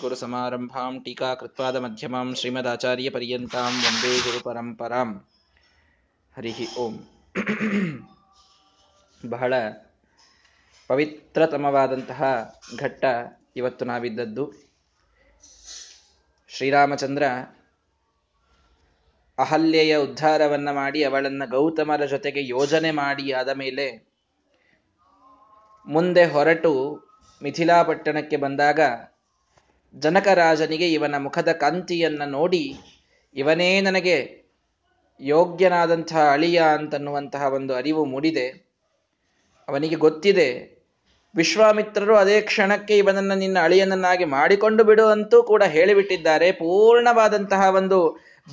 ಗುರುಸಮಾರಂಭಾಂ ಟೀಕಾಕೃತ್ಪಾದ ಮಧ್ಯಮಾಂ ಶ್ರೀಮದಾಚಾರ್ಯ ಪರ್ಯಂತಾಂ ವಂದೇ ಗುರು ಪರಂಪರಾಂ. ಹರಿ ಓಂ. ಬಹಳ ಪವಿತ್ರತಮವಾದಂತಹ ಘಟ್ಟ ಇವತ್ತು ನಾವಿದ್ದದ್ದು. ಶ್ರೀರಾಮಚಂದ್ರ ಅಹಲ್ಯೆಯ ಉದ್ಧಾರವನ್ನು ಮಾಡಿ ಅವಳನ್ನು ಗೌತಮರ ಜೊತೆಗೆ ಯೋಜನೆ ಮಾಡಿ ಆದ ಮೇಲೆ ಮುಂದೆ ಹೊರಟು ಮಿಥಿಲಾಪಟ್ಟಣಕ್ಕೆ ಬಂದಾಗ ಜನಕರಾಜನಿಗೆ ಇವನ ಮುಖದ ಕಾಂತಿಯನ್ನು ನೋಡಿ ಇವನೇ ನನಗೆ ಯೋಗ್ಯನಾದಂತಹ ಅಳಿಯ ಅಂತನ್ನುವಂತಹ ಒಂದು ಅರಿವು ಮೂಡಿದೆ. ಅವನಿಗೆ ಗೊತ್ತಿದೆ, ವಿಶ್ವಾಮಿತ್ರರು ಅದೇ ಕ್ಷಣಕ್ಕೆ ಇವನನ್ನು ನಿನ್ನ ಅಳಿಯನನ್ನಾಗಿ ಮಾಡಿಕೊಂಡು ಬಿಡು ಅಂತೂ ಕೂಡ ಹೇಳಿಬಿಟ್ಟಿದ್ದಾರೆ. ಪೂರ್ಣವಾದಂತಹ ಒಂದು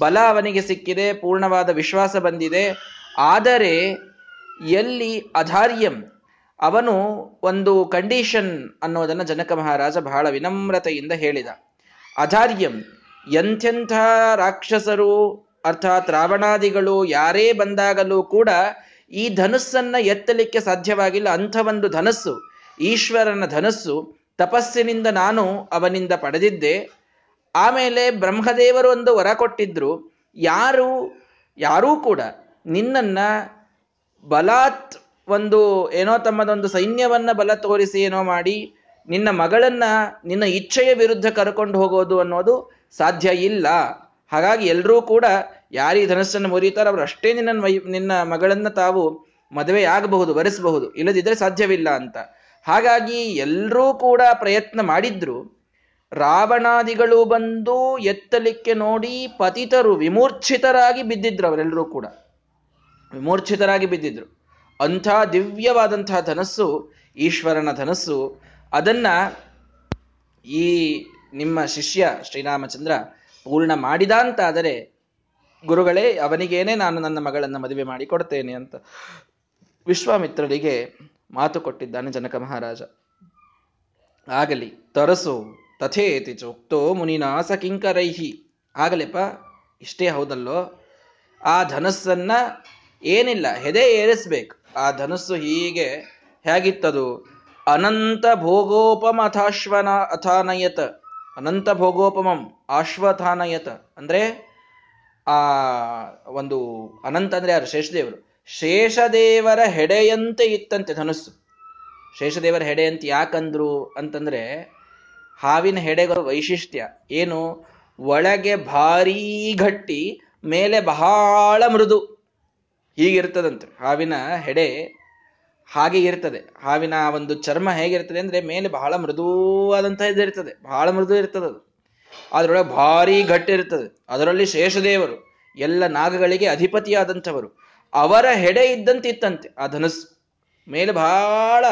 ಬಲ ಅವನಿಗೆ ಸಿಕ್ಕಿದೆ, ಪೂರ್ಣವಾದ ವಿಶ್ವಾಸ ಬಂದಿದೆ. ಆದರೆ ಎಲ್ಲಿ ಅಧಾರ್ಯಂ, ಅವನು ಒಂದು ಕಂಡೀಷನ್ ಅನ್ನೋದನ್ನು ಜನಕ ಮಹಾರಾಜ ಬಹಳ ವಿನಮ್ರತೆಯಿಂದ ಹೇಳಿದ. ಅಧಾರ್ಯಂ, ಎಂಥೆಂಥ ರಾಕ್ಷಸರು ಅರ್ಥಾತ್ ರಾವಣಾದಿಗಳು ಯಾರೇ ಬಂದಾಗಲೂ ಕೂಡ ಈ ಧನುಸ್ಸನ್ನು ಎತ್ತಲಿಕ್ಕೆ ಸಾಧ್ಯವಾಗಿಲ್ಲ. ಅಂಥ ಒಂದು ಧನಸ್ಸು, ಈಶ್ವರನ ಧನಸ್ಸು, ತಪಸ್ಸಿನಿಂದ ನಾನು ಅವನಿಂದ ಪಡೆದಿದ್ದೆ. ಆಮೇಲೆ ಬ್ರಹ್ಮದೇವರು ಒಂದು ವರ ಕೊಟ್ಟಿದ್ರು, ಯಾರೂ ಕೂಡ ನಿನ್ನನ್ನು ಬಲಾತ್ ಒಂದು ಏನೋ ತಮ್ಮದೊಂದು ಸೈನ್ಯವನ್ನು ಬಲ ತೋರಿಸಿ ಏನೋ ಮಾಡಿ ನಿನ್ನ ಮಗಳನ್ನು ನಿನ್ನ ಇಚ್ಛೆಯ ವಿರುದ್ಧ ಕರ್ಕೊಂಡು ಹೋಗೋದು ಅನ್ನೋದು ಸಾಧ್ಯ ಇಲ್ಲ. ಹಾಗಾಗಿ ಎಲ್ಲರೂ ಕೂಡ ಯಾರು ಈ ಧನಸ್ಸನ್ನು ಮುರಿಯುತ್ತಾರೋ ಅವರು ಅಷ್ಟೇ ನಿನ್ನ ಮಗಳನ್ನು ತಾವು ಮದುವೆ ಆಗಬಹುದು, ವರಿಸಬಹುದು, ಇಲ್ಲದಿದ್ದರೆ ಸಾಧ್ಯವಿಲ್ಲ ಅಂತ. ಹಾಗಾಗಿ ಎಲ್ಲರೂ ಕೂಡ ಪ್ರಯತ್ನ ಮಾಡಿದ್ರು. ರಾವಣಾದಿಗಳು ಬಂದು ಎತ್ತಲಿಕ್ಕೆ ನೋಡಿ ಪತಿತರು ವಿಮೂರ್ಛಿತರಾಗಿ ಬಿದ್ದಿದ್ರು, ಅವರೆಲ್ಲರೂ ಕೂಡ ವಿಮೂರ್ಛಿತರಾಗಿ ಬಿದ್ದಿದ್ರು. ಅಂಥ ದಿವ್ಯವಾದಂತಹ ಧನಸ್ಸು, ಈಶ್ವರನ ಧನಸ್ಸು, ಅದನ್ನ ಈ ನಿಮ್ಮ ಶಿಷ್ಯ ಶ್ರೀರಾಮಚಂದ್ರ ಪೂರ್ಣ ಮಾಡಿದ ಅಂತಾದರೆ ಗುರುಗಳೇ ಅವನಿಗೇನೆ ನಾನು ನನ್ನ ಮಗಳನ್ನು ಮದುವೆ ಮಾಡಿ ಕೊಡ್ತೇನೆ ಅಂತ ವಿಶ್ವಾಮಿತ್ರರಿಗೆ ಮಾತು ಕೊಟ್ಟಿದ್ದಾನೆ ಜನಕ ಮಹಾರಾಜ. ಆಗಲಿ, ತರಸು ತಥೇತಿ ಚೋಕ್ತೋ ಮುನಿನಾಸ ಕಿಂಕರೈಹಿ. ಆಗಲಿಪ್ಪ, ಇಷ್ಟೇ ಹೌದಲ್ಲೋ, ಆ ಧನಸ್ಸನ್ನ ಏನಿಲ್ಲ ಹೆದೆ ಏರಿಸ್ಬೇಕು. ಆ ಧನಸ್ಸು ಹೀಗೆ ಹೇಗಿತ್ತದು, ಅನಂತ ಭೋಗೋಪಮಥಾಶ್ವನ ಅಥಾನಯತ, ಅನಂತ ಭೋಗೋಪಮಂ ಆಶ್ವಥಾನಯತ ಅಂದ್ರೆ ಆ ಒಂದು ಅನಂತ ಅಂದ್ರೆ ಯಾರು, ಶೇಷದೇವರು, ಶೇಷದೇವರ ಹೆಡೆಯಂತೆ ಇತ್ತಂತೆ ಧನಸ್ಸು. ಶೇಷದೇವರ ಹೆಡೆಯಂತೆ ಯಾಕಂದ್ರು ಅಂತಂದ್ರೆ ಹಾವಿನ ಹೆಡೆಗಳ ವೈಶಿಷ್ಟ್ಯ ಏನು, ಒಳಗೆ ಭಾರೀ ಗಟ್ಟಿ, ಮೇಲೆ ಬಹಳ ಮೃದು, ಹೀಗಿರ್ತದಂತೆ ಹಾವಿನ ಹೆಡೆ. ಹಾಗೆ ಇರ್ತದೆ ಹಾವಿನ ಒಂದು ಚರ್ಮ. ಹೇಗಿರ್ತದೆ ಅಂದ್ರೆ ಮೇಲೆ ಬಹಳ ಮೃದುವಾದಂತಹ ಇದಿರ್ತದೆ, ಬಹಳ ಮೃದು ಇರ್ತದೆ ಅದು, ಅದರೊಳಗೆ ಭಾರಿ ಗಟ್ಟಿ ಇರ್ತದೆ. ಅದರಲ್ಲಿ ಶೇಷದೇವರು ಎಲ್ಲ ನಾಗಗಳಿಗೆ ಅಧಿಪತಿಯಾದಂಥವರು, ಅವರ ಹೆಡೆ ಇದ್ದಂತೆ ಇತ್ತಂತೆ ಆ ಧನಸ್ಸು. ಮೇಲೆ ಬಹಳ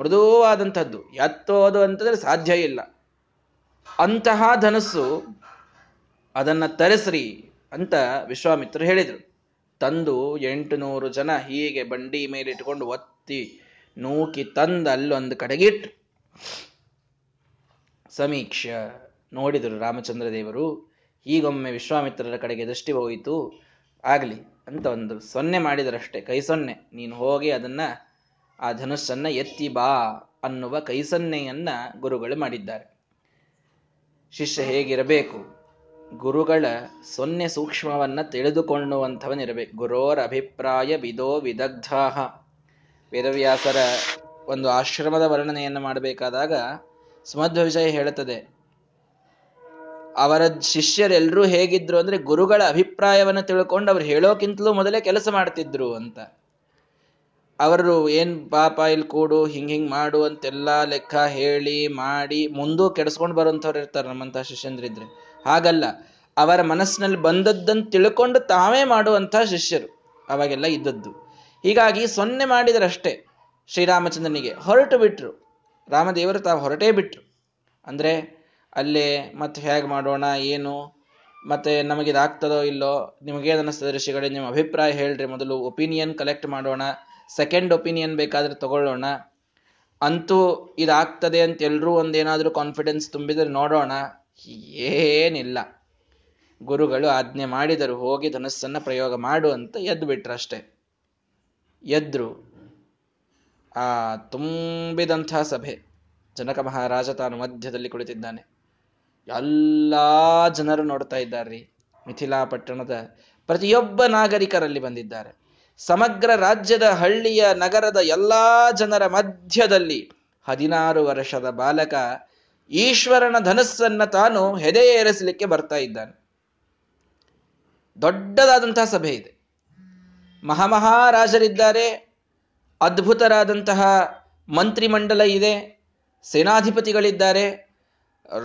ಮೃದುವಾದಂಥದ್ದು, ಎತ್ತೋದು ಅಂತಂದ್ರೆ ಸಾಧ್ಯ ಇಲ್ಲ. ಅಂತಹ ಧನಸ್ಸು ಅದನ್ನ ತರಿಸ್ರಿ ಅಂತ ವಿಶ್ವಾಮಿತ್ರರು ಹೇಳಿದರು. ತಂದು 800 ಜನ ಹೀಗೆ ಬಂಡಿ ಮೇಲೆ ಇಟ್ಕೊಂಡು ಒತ್ತಿ ನೂಕಿ ತಂದು ಅಲ್ಲೊಂದು ಕಡೆಗಿಟ್ಟು ಸಮೀಕ್ಷೆ ನೋಡಿದರು ರಾಮಚಂದ್ರ ದೇವರು. ಹೀಗೊಮ್ಮೆ ವಿಶ್ವಾಮಿತ್ರರ ಕಡೆಗೆ ದೃಷ್ಟಿ ಹೋಯಿತು. ಆಗಲಿ ಅಂತ ಒಂದು ಸೊನ್ನೆ ಮಾಡಿದರಷ್ಟೇ, ಕೈ ಸೊನ್ನೆ, ನೀನು ಹೋಗಿ ಅದನ್ನ ಆ ಧನುಸ್ಸನ್ನ ಎತ್ತಿ ಬಾ ಅನ್ನುವ ಕೈ ಸೊನ್ನೆಯನ್ನ ಗುರುಗಳು ಮಾಡಿದ್ದಾರೆ. ಶಿಷ್ಯ ಹೇಗಿರಬೇಕು, ಗುರುಗಳ ಸೊನ್ನೆ ಸೂಕ್ಷ್ಮವನ್ನ ತಿಳಿದುಕೊಳ್ಳುವಂಥವನಿರಬೇಕು. ಗುರೋರ್ ಅಭಿಪ್ರಾಯ ವಿದೋ ವಿದಗ್ಧಾಹ. ವೇದವ್ಯಾಸರ ಒಂದು ಆಶ್ರಮದ ವರ್ಣನೆಯನ್ನು ಮಾಡಬೇಕಾದಾಗ ಸುಮಧ್ವ ವಿಜಯ ಹೇಳುತ್ತದೆ, ಅವರ ಶಿಷ್ಯರೆಲ್ಲರೂ ಹೇಗಿದ್ರು ಅಂದ್ರೆ ಗುರುಗಳ ಅಭಿಪ್ರಾಯವನ್ನು ತಿಳ್ಕೊಂಡು ಅವ್ರು ಹೇಳೋಕ್ಕಿಂತಲೂ ಮೊದಲೇ ಕೆಲಸ ಮಾಡ್ತಿದ್ರು ಅಂತ. ಅವರು ಏನ್ ಪಾಪ ಇಲ್ಲಿ ಕೂಡು ಹಿಂಗ್ ಮಾಡು ಅಂತೆಲ್ಲ ಲೆಕ್ಕ ಹೇಳಿ ಮಾಡಿ ಮುಂದೂ ಕೆಡಿಸ್ಕೊಂಡು ಬರುವಂಥವ್ರು ಇರ್ತಾರೆ ನಮ್ಮಂತಹ ಶಿಷ್ಯಂದ್ರಿದ್ರೆ. ಹಾಗಲ್ಲ, ಅವರ ಮನಸ್ಸಿನಲ್ಲಿ ಬಂದದ್ದನ್ನು ತಿಳ್ಕೊಂಡು ತಾವೇ ಮಾಡುವಂತಹ ಶಿಷ್ಯರು ಅವಾಗೆಲ್ಲ ಇದ್ದದ್ದು. ಹೀಗಾಗಿ ಸೊನ್ನೆ ಮಾಡಿದರಷ್ಟೇ ಶ್ರೀರಾಮಚಂದ್ರನಿಗೆ, ಹೊರಟು ಬಿಟ್ರು ರಾಮದೇವರು, ತಾವು ಹೊರಟೇ ಬಿಟ್ರು. ಅಂದ್ರೆ ಅಲ್ಲೇ ಮತ್ತೆ ಹೇಗೆ ಮಾಡೋಣ ಏನು, ಮತ್ತೆ ನಮಗಿದಾಗ್ತದೋ ಇಲ್ಲೋ, ನಿಮಗೇನನ್ನಿಸ್ತದೆ ಋಷಿಗಳೇ, ನಿಮ್ಮ ಅಭಿಪ್ರಾಯ ಹೇಳ್ರಿ, ಮೊದಲು ಒಪಿನಿಯನ್ ಕಲೆಕ್ಟ್ ಮಾಡೋಣ, ಸೆಕೆಂಡ್ ಒಪಿನಿಯನ್ ಬೇಕಾದ್ರೆ ತಗೊಳ್ಳೋಣ, ಅಂತೂ ಇದಾಗ್ತದೆ ಅಂತ ಎಲ್ಲರೂ ಒಂದೇನಾದ್ರೂ ಕಾನ್ಫಿಡೆನ್ಸ್ ತುಂಬಿದ್ರೆ ನೋಡೋಣ. ಏನಿಲ್ಲ, ಗುರುಗಳು ಆಜ್ಞೆ ಮಾಡಿದರು, ಹೋಗಿ ಧನಸ್ಸನ್ನ ಪ್ರಯೋಗ ಮಾಡು ಅಂತ ಎದ್ದು ಬಿಟ್ರಷ್ಟೇ. ಎದ್ರು. ಆ ತುಂಬಿದಂಥ ಸಭೆ, ಜನಕ ಮಹಾರಾಜ ತಾನು ಮಧ್ಯದಲ್ಲಿ ಕುಳಿತಿದ್ದಾನೆ. ಎಲ್ಲ ಜನರು ನೋಡ್ತಾ ಇದ್ದಾರ್ರಿ. ಮಿಥಿಲಾ ಪಟ್ಟಣದ ಪ್ರತಿಯೊಬ್ಬ ನಾಗರಿಕರಲ್ಲಿ ಬಂದಿದ್ದಾರೆ. ಸಮಗ್ರ ರಾಜ್ಯದ, ಹಳ್ಳಿಯ, ನಗರದ ಎಲ್ಲ ಜನರ ಮಧ್ಯದಲ್ಲಿ 16 ವರ್ಷದ ಬಾಲಕ ಈಶ್ವರನ ಧನಸ್ಸನ್ನ ತಾನು ಹೆದೆಯೇರಿಸಲಿಕ್ಕೆ ಬರ್ತಾ ಇದ್ದಾನೆ. ದೊಡ್ಡದಾದಂತಹ ಸಭೆ ಇದೆ. ಮಹಾಮಹಾರಾಜರಿದ್ದಾರೆ, ಅದ್ಭುತರಾದಂತಹ ಮಂತ್ರಿಮಂಡಲ ಇದೆ, ಸೇನಾಧಿಪತಿಗಳಿದ್ದಾರೆ,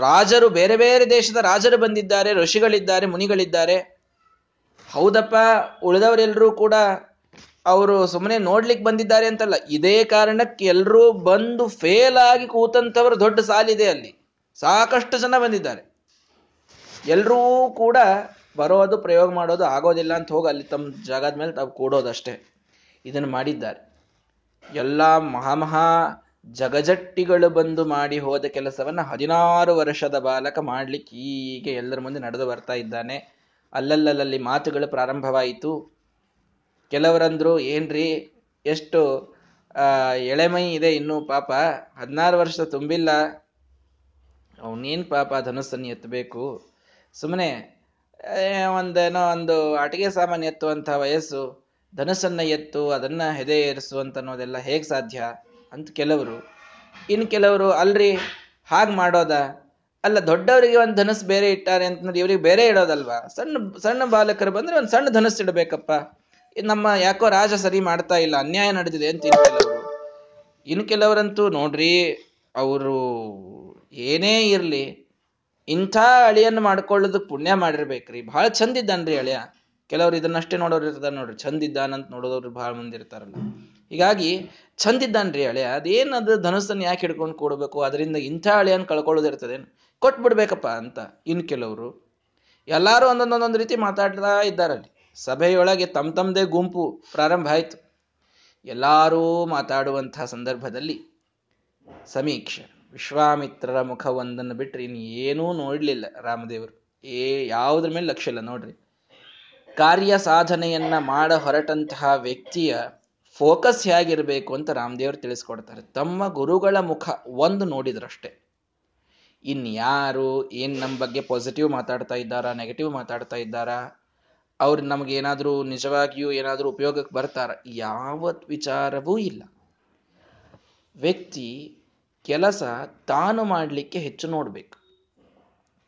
ರಾಜರು, ಬೇರೆ ಬೇರೆ ದೇಶದ ರಾಜರು ಬಂದಿದ್ದಾರೆ, ಋಷಿಗಳಿದ್ದಾರೆ, ಮುನಿಗಳಿದ್ದಾರೆ. ಹೌದಪ್ಪ, ಉಳಿದವರೆಲ್ಲರೂ ಕೂಡ ಅವರು ಸುಮ್ಮನೆ ನೋಡ್ಲಿಕ್ಕೆ ಬಂದಿದ್ದಾರೆ ಅಂತಲ್ಲ, ಇದೇ ಕಾರಣಕ್ಕೆ ಎಲ್ಲರೂ ಬಂದು ಫೇಲ್ ಆಗಿ ಕೂತಂಥವರು ದೊಡ್ಡ ಸಾಲಿದೆ. ಅಲ್ಲಿ ಸಾಕಷ್ಟು ಜನ ಬಂದಿದ್ದಾರೆ. ಎಲ್ಲರೂ ಕೂಡ ಬರೋದು, ಪ್ರಯೋಗ ಮಾಡೋದು ಆಗೋದಿಲ್ಲ ಅಂತ ಹೋಗಿ ಅಲ್ಲಿ ತಮ್ಮ ಜಾಗದ ಮೇಲೆ ತಾವು ಕೂಡೋದಷ್ಟೇ ಇದನ್ನು ಮಾಡಿದ್ದಾರೆ. ಎಲ್ಲ ಮಹಾಮಹಾ ಜಗಜಟ್ಟಿಗಳು ಬಂದು ಮಾಡಿ ಹೋದ ಕೆಲಸವನ್ನು 16 ವರ್ಷದ ಬಾಲಕ ಮಾಡ್ಲಿಕ್ಕೆ ಹೀಗೆ ಎಲ್ಲರ ಮುಂದೆ ನಡೆದು ಬರ್ತಾ ಇದ್ದಾನೆ. ಅಲ್ಲಲ್ಲಲ್ಲಿ ಮಾತುಗಳು ಪ್ರಾರಂಭವಾಯಿತು. ಕೆಲವರಂದ್ರು, ಏನ್ರಿ ಎಷ್ಟು ಎಳೆಮೈ ಇದೆ, ಇನ್ನೂ ಪಾಪ 16 ವರ್ಷ ತುಂಬಿಲ್ಲ, ಅವನೇನು ಪಾಪ ಧನುಸ್ಸನ್ನು ಎತ್ತಬೇಕು, ಸುಮ್ಮನೆ ಒಂದು ಆಟಿಗೆ ಸಾಮಾನು ಎತ್ತುವಂಥ ವಯಸ್ಸು, ಧನುಸ್ಸನ್ನು ಎತ್ತು, ಅದನ್ನು ಹೆದೆ ಏರಿಸು ಅಂತ ಅನ್ನೋದೆಲ್ಲ ಹೇಗೆ ಸಾಧ್ಯ ಅಂತ ಕೆಲವರು. ಇನ್ನು ಕೆಲವರು, ಅಲ್ರಿ ಹಾಗೆ ಮಾಡೋದ ಅಲ್ಲ, ದೊಡ್ಡವರಿಗೆ ಒಂದು ಧನಸ್ಸು ಬೇರೆ ಇಟ್ಟಾರೆ ಅಂತಂದ್ರೆ ಇವ್ರಿಗೆ ಬೇರೆ ಇಡೋದಲ್ವಾ, ಸಣ್ಣ ಸಣ್ಣ ಬಾಲಕರು ಬಂದರೆ ಒಂದು ಸಣ್ಣ ಧನಸ್ಸು ಇಡಬೇಕಪ್ಪ, ನಮ್ಮ ಯಾಕೋ ರಾಜ ಸರಿ ಮಾಡ್ತಾ ಇಲ್ಲ, ಅನ್ಯಾಯ ನಡೆದಿದೆ ಅಂತ ಇನ್ನು ಕೆಲವರು. ಇನ್ನು ಕೆಲವರಂತೂ ನೋಡ್ರಿ, ಅವರು ಏನೇ ಇರಲಿ ಇಂಥ ಅಳಿಯನ್ನು ಮಾಡ್ಕೊಳ್ಳೋದಕ್ಕೆ ಪುಣ್ಯ ಮಾಡಿರ್ಬೇಕ್ರಿ, ಭಾಳ ಚಂದಿದ್ದಾನ್ರಿ ಅಳಿಯ. ಕೆಲವರು ಇದನ್ನಷ್ಟೇ ನೋಡೋರು ಇರ್ತಾರೆ ನೋಡ್ರಿ, ಚಂದಿದ್ದಾನಂತ ನೋಡೋದವ್ರು ಭಾಳ ಮುಂದೆ ಇರ್ತಾರಲ್ಲ. ಹೀಗಾಗಿ ಚಂದಿದ್ದಾನ್ರಿ ಅಳಿಯ, ಅದೇನದು ಧನುಸ್ಸನ್ನು ಯಾಕೆ ಹಿಡ್ಕೊಂಡು ಕೂಡಬೇಕು, ಅದರಿಂದ ಇಂಥ ಅಳಿಯನ್ನು ಕಳ್ಕೊಳ್ಳೋದಿರ್ತದೇನು, ಕೊಟ್ಬಿಡ್ಬೇಕಪ್ಪ ಅಂತ ಇನ್ನು ಕೆಲವರು. ಎಲ್ಲರೂ ಒಂದೊಂದೊಂದೊಂದು ರೀತಿ ಮಾತಾಡ್ತಾ ಇದ್ದಾರಲ್ಲಿ. ಸಭೆಯೊಳಗೆ ತಮ್ಮದೇ ಗುಂಪು ಪ್ರಾರಂಭ ಆಯಿತು. ಎಲ್ಲರೂ ಮಾತಾಡುವಂತಹ ಸಂದರ್ಭದಲ್ಲಿ ಸಮೀಕ್ಷೆ, ವಿಶ್ವಾಮಿತ್ರರ ಮುಖವೊಂದನ್ನು ಬಿಟ್ಟರೆ ಇನ್ನು ಏನೂ ನೋಡಲಿಲ್ಲ ರಾಮದೇವರು. ಯಾವುದ್ರ ಮೇಲೆ ಲಕ್ಷ್ಯ ಇಲ್ಲ ನೋಡ್ರಿ. ಕಾರ್ಯ ಸಾಧನೆಯನ್ನ ಮಾಡ ಹೊರಟಂತಹ ವ್ಯಕ್ತಿಯ ಫೋಕಸ್ ಹೇಗಿರಬೇಕು ಅಂತ ರಾಮದೇವರು ತಿಳಿಸ್ಕೊಡ್ತಾರೆ. ತಮ್ಮ ಗುರುಗಳ ಮುಖ ಒಂದು ನೋಡಿದ್ರಷ್ಟೇ, ಇನ್ಯಾರು ಏನು ನಮ್ಮ ಬಗ್ಗೆ ಪಾಸಿಟಿವ್ ಮಾತಾಡ್ತಾ ಇದ್ದಾರಾ, ನೆಗೆಟಿವ್ ಮಾತಾಡ್ತಾ ಇದ್ದಾರಾ, ಅವ್ರು ನಮಗೇನಾದರೂ ನಿಜವಾಗಿಯೂ ಏನಾದರೂ ಉಪಯೋಗಕ್ಕೆ ಬರ್ತಾರ, ಯಾವ ವಿಚಾರವೂ ಇಲ್ಲ. ವ್ಯಕ್ತಿ ಕೆಲಸ ತಾನು ಮಾಡಲಿಕ್ಕೆ ಹೆಚ್ಚು ನೋಡಬೇಕು,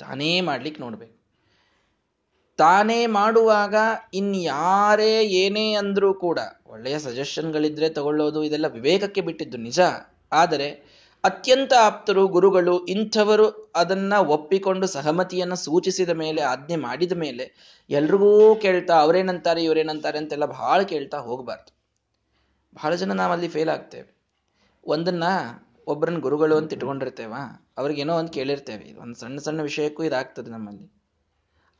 ತಾನೇ ಮಾಡಲಿಕ್ಕೆ ನೋಡಬೇಕು. ತಾನೇ ಮಾಡುವಾಗ ಇನ್ಯಾರೇ ಏನೇ ಅಂದರೂ ಕೂಡ, ಒಳ್ಳೆಯ ಸಜೆಷನ್ಗಳಿದ್ರೆ ತಗೊಳ್ಳೋದು, ಇದೆಲ್ಲ ವಿವೇಕಕ್ಕೆ ಬಿಟ್ಟಿದ್ದು ನಿಜ. ಆದರೆ ಅತ್ಯಂತ ಆಪ್ತರು, ಗುರುಗಳು ಇಂಥವರು ಅದನ್ನು ಒಪ್ಪಿಕೊಂಡು ಸಹಮತಿಯನ್ನು ಸೂಚಿಸಿದ ಮೇಲೆ, ಆಜ್ಞೆ ಮಾಡಿದ ಮೇಲೆ ಎಲ್ರಿಗೂ ಕೇಳ್ತಾ ಅವರೇನಂತಾರೆ ಇವರೇನಂತಾರೆ ಅಂತೆಲ್ಲ ಭಾಳ ಕೇಳ್ತಾ ಹೋಗಬಾರ್ದು. ಭಾಳ ಜನ ನಾವಲ್ಲಿ ಫೇಲ್ ಆಗ್ತೇವೆ. ಒಬ್ಬರನ್ನ ಗುರುಗಳು ಅಂತ ಇಟ್ಕೊಂಡಿರ್ತೇವ, ಅವ್ರಿಗೇನೋ ಒಂದು ಕೇಳಿರ್ತೇವೆ, ಒಂದು ಸಣ್ಣ ಸಣ್ಣ ವಿಷಯಕ್ಕೂ ಇದಾಗ್ತದೆ ನಮ್ಮಲ್ಲಿ.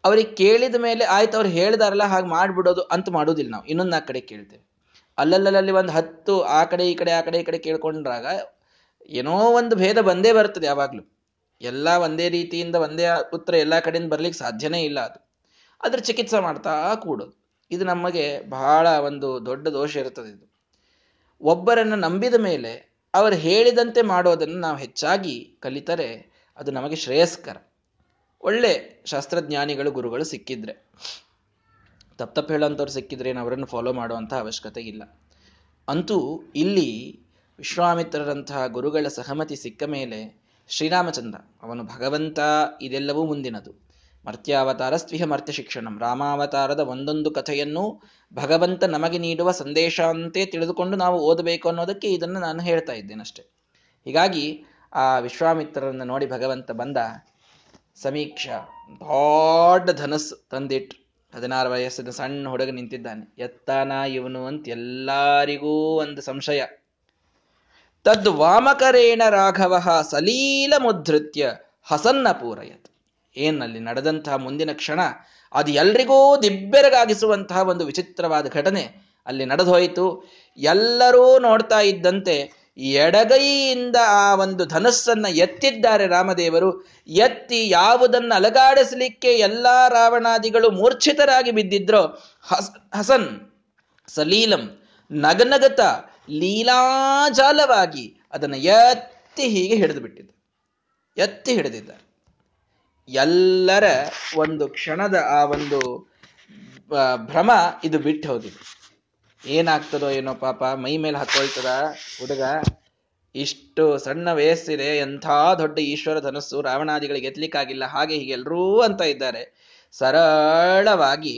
ಅವ್ರಿಗೆ ಕೇಳಿದ ಮೇಲೆ ಆಯ್ತು ಅವ್ರು ಹೇಳ್ದಾರಲ್ಲ ಹಾಗೆ ಮಾಡಿಬಿಡೋದು ಅಂತ ಮಾಡೋದಿಲ್ಲ ನಾವು, ಇನ್ನೊಂದು ಆ ಕಡೆ ಕೇಳ್ತೇವೆ. ಅಲ್ಲಲ್ಲಲ್ಲಿ ಒಂದು 10 ಆ ಕಡೆ ಈ ಕಡೆ ಕೇಳ್ಕೊಂಡ್ರಾಗ ಏನೋ ಒಂದು ಭೇದ ಬಂದೇ ಬರ್ತದೆ ಯಾವಾಗಲೂ. ಎಲ್ಲ ಒಂದೇ ರೀತಿಯಿಂದ ಒಂದೇ ಉತ್ತರ ಎಲ್ಲ ಕಡೆಯಿಂದ ಬರ್ಲಿಕ್ಕೆ ಸಾಧ್ಯನೇ ಇಲ್ಲ. ಅದ್ರ ಚಿಕಿತ್ಸೆ ಮಾಡ್ತಾ ಕೂಡೋದು ಇದು ನಮಗೆ ಬಹಳ ಒಂದು ದೊಡ್ಡ ದೋಷ ಇರ್ತದೆ. ಇದು ಒಬ್ಬರನ್ನು ನಂಬಿದ ಮೇಲೆ ಅವರು ಹೇಳಿದಂತೆ ಮಾಡೋದನ್ನು ನಾವು ಹೆಚ್ಚಾಗಿ ಕಲಿತರೆ ಅದು ನಮಗೆ ಶ್ರೇಯಸ್ಕರ. ಒಳ್ಳೆ ಶಾಸ್ತ್ರಜ್ಞಾನಿಗಳು, ಗುರುಗಳು ಸಿಕ್ಕಿದ್ರೆ, ತಪ್ಪು ಹೇಳೋಂಥವ್ರು ಸಿಕ್ಕಿದ್ರೆ ಏನು ಅವರನ್ನು ಫಾಲೋ ಮಾಡುವಂಥ ಅವಶ್ಯಕತೆ ಇಲ್ಲ. ಅಂತೂ ಇಲ್ಲಿ ವಿಶ್ವಾಮಿತ್ರರಂತಹ ಗುರುಗಳ ಸಹಮತಿ ಸಿಕ್ಕ ಮೇಲೆ ಶ್ರೀರಾಮಚಂದ್ರ, ಅವನು ಭಗವಂತ, ಇದೆಲ್ಲವೂ ಮುಂದಿನದು. ಮರ್ತ್ಯಾವತಾರ ಸ್ವಿಹ ಮರ್ತ್ಯ ಶಿಕ್ಷಣಂ, ರಾಮಾವತಾರದ ಒಂದೊಂದು ಕಥೆಯನ್ನು ಭಗವಂತ ನಮಗೆ ನೀಡುವ ಸಂದೇಶ ಅಂತೇ ತಿಳಿದುಕೊಂಡು ನಾವು ಓದಬೇಕು ಅನ್ನೋದಕ್ಕೆ ಇದನ್ನು ನಾನು ಹೇಳ್ತಾ ಇದ್ದೇನಷ್ಟೆ. ಹೀಗಾಗಿ ಆ ವಿಶ್ವಾಮಿತ್ರರನ್ನು ನೋಡಿ ಭಗವಂತ ಬಂದ. ಸಮೀಕ್ಷಾ ದೊಡ್ಡ ಧನಸ್ಸು ತಂದಿಟ್ರು. 16 ವಯಸ್ಸಿನ ಸಣ್ಣ ಹುಡುಗ ನಿಂತಿದ್ದಾನೆ, ಎತ್ತಾನ ಇವನು ಅಂತ ಎಲ್ಲರಿಗೂ ಒಂದು ಸಂಶಯ. ತದ್ವಾಮಕರೇಣ ರಾಘವ ಸಲೀಲ ಮುದ್ಧೃತ್ಯ ಹಸನ್ನ ಪೂರಯತ್. ಏನಲ್ಲಿ ನಡೆದಂತಹ ಮುಂದಿನ ಕ್ಷಣ ಅದು ಎಲ್ರಿಗೂ ದಿಬ್ಬೆರಗಾಗಿಸುವಂತಹ ಒಂದು ವಿಚಿತ್ರವಾದ ಘಟನೆ ಅಲ್ಲಿ ನಡೆದೋಯಿತು. ಎಲ್ಲರೂ ನೋಡ್ತಾ ಇದ್ದಂತೆ ಎಡಗೈಯಿಂದ ಆ ಒಂದು ಧನಸ್ಸನ್ನು ಎತ್ತಿದ್ದಾರೆ ರಾಮದೇವರು. ಎತ್ತಿ ಯಾವುದನ್ನು ಅಲಗಾಡಿಸಲಿಕ್ಕೆ ಎಲ್ಲ ರಾವಣಾದಿಗಳು ಮೂರ್ಛಿತರಾಗಿ ಬಿದ್ದಿದ್ರೋ, ಹಸನ್ ಸಲೀಲಂ ನಗನಗತ ಲೀಲಾಜಾಲವಾಗಿ ಅದನ್ನು ಎತ್ತಿ ಹೀಗೆ ಹಿಡಿದು ಬಿಟ್ಟಿದ್ದ, ಎತ್ತಿ ಹಿಡಿದಿದ್ದಾರೆ. ಎಲ್ಲರ ಒಂದು ಕ್ಷಣದ ಆ ಒಂದು ಭ್ರಮ ಇದು ಬಿಟ್ಟು ಹೋಗಿದೆ. ಏನಾಗ್ತದೋ ಏನೋ ಪಾಪ, ಮೈ ಮೇಲೆ ಹಾಕೊಳ್ತದ ಹುಡುಗ, ಇಷ್ಟು ಸಣ್ಣ ವಯಸ್ಸಿದೆ, ಎಂಥ ದೊಡ್ಡ ಈಶ್ವರ ಧನಸ್ಸು ರಾವಣಾದಿಗಳಿಗೆ ಎತ್ತಲಿಕ್ಕಾಗಿಲ್ಲ, ಹಾಗೆ ಹೀಗೆ ಎಲ್ಲರೂ ಅಂತ ಇದ್ದಾರೆ. ಸರಳವಾಗಿ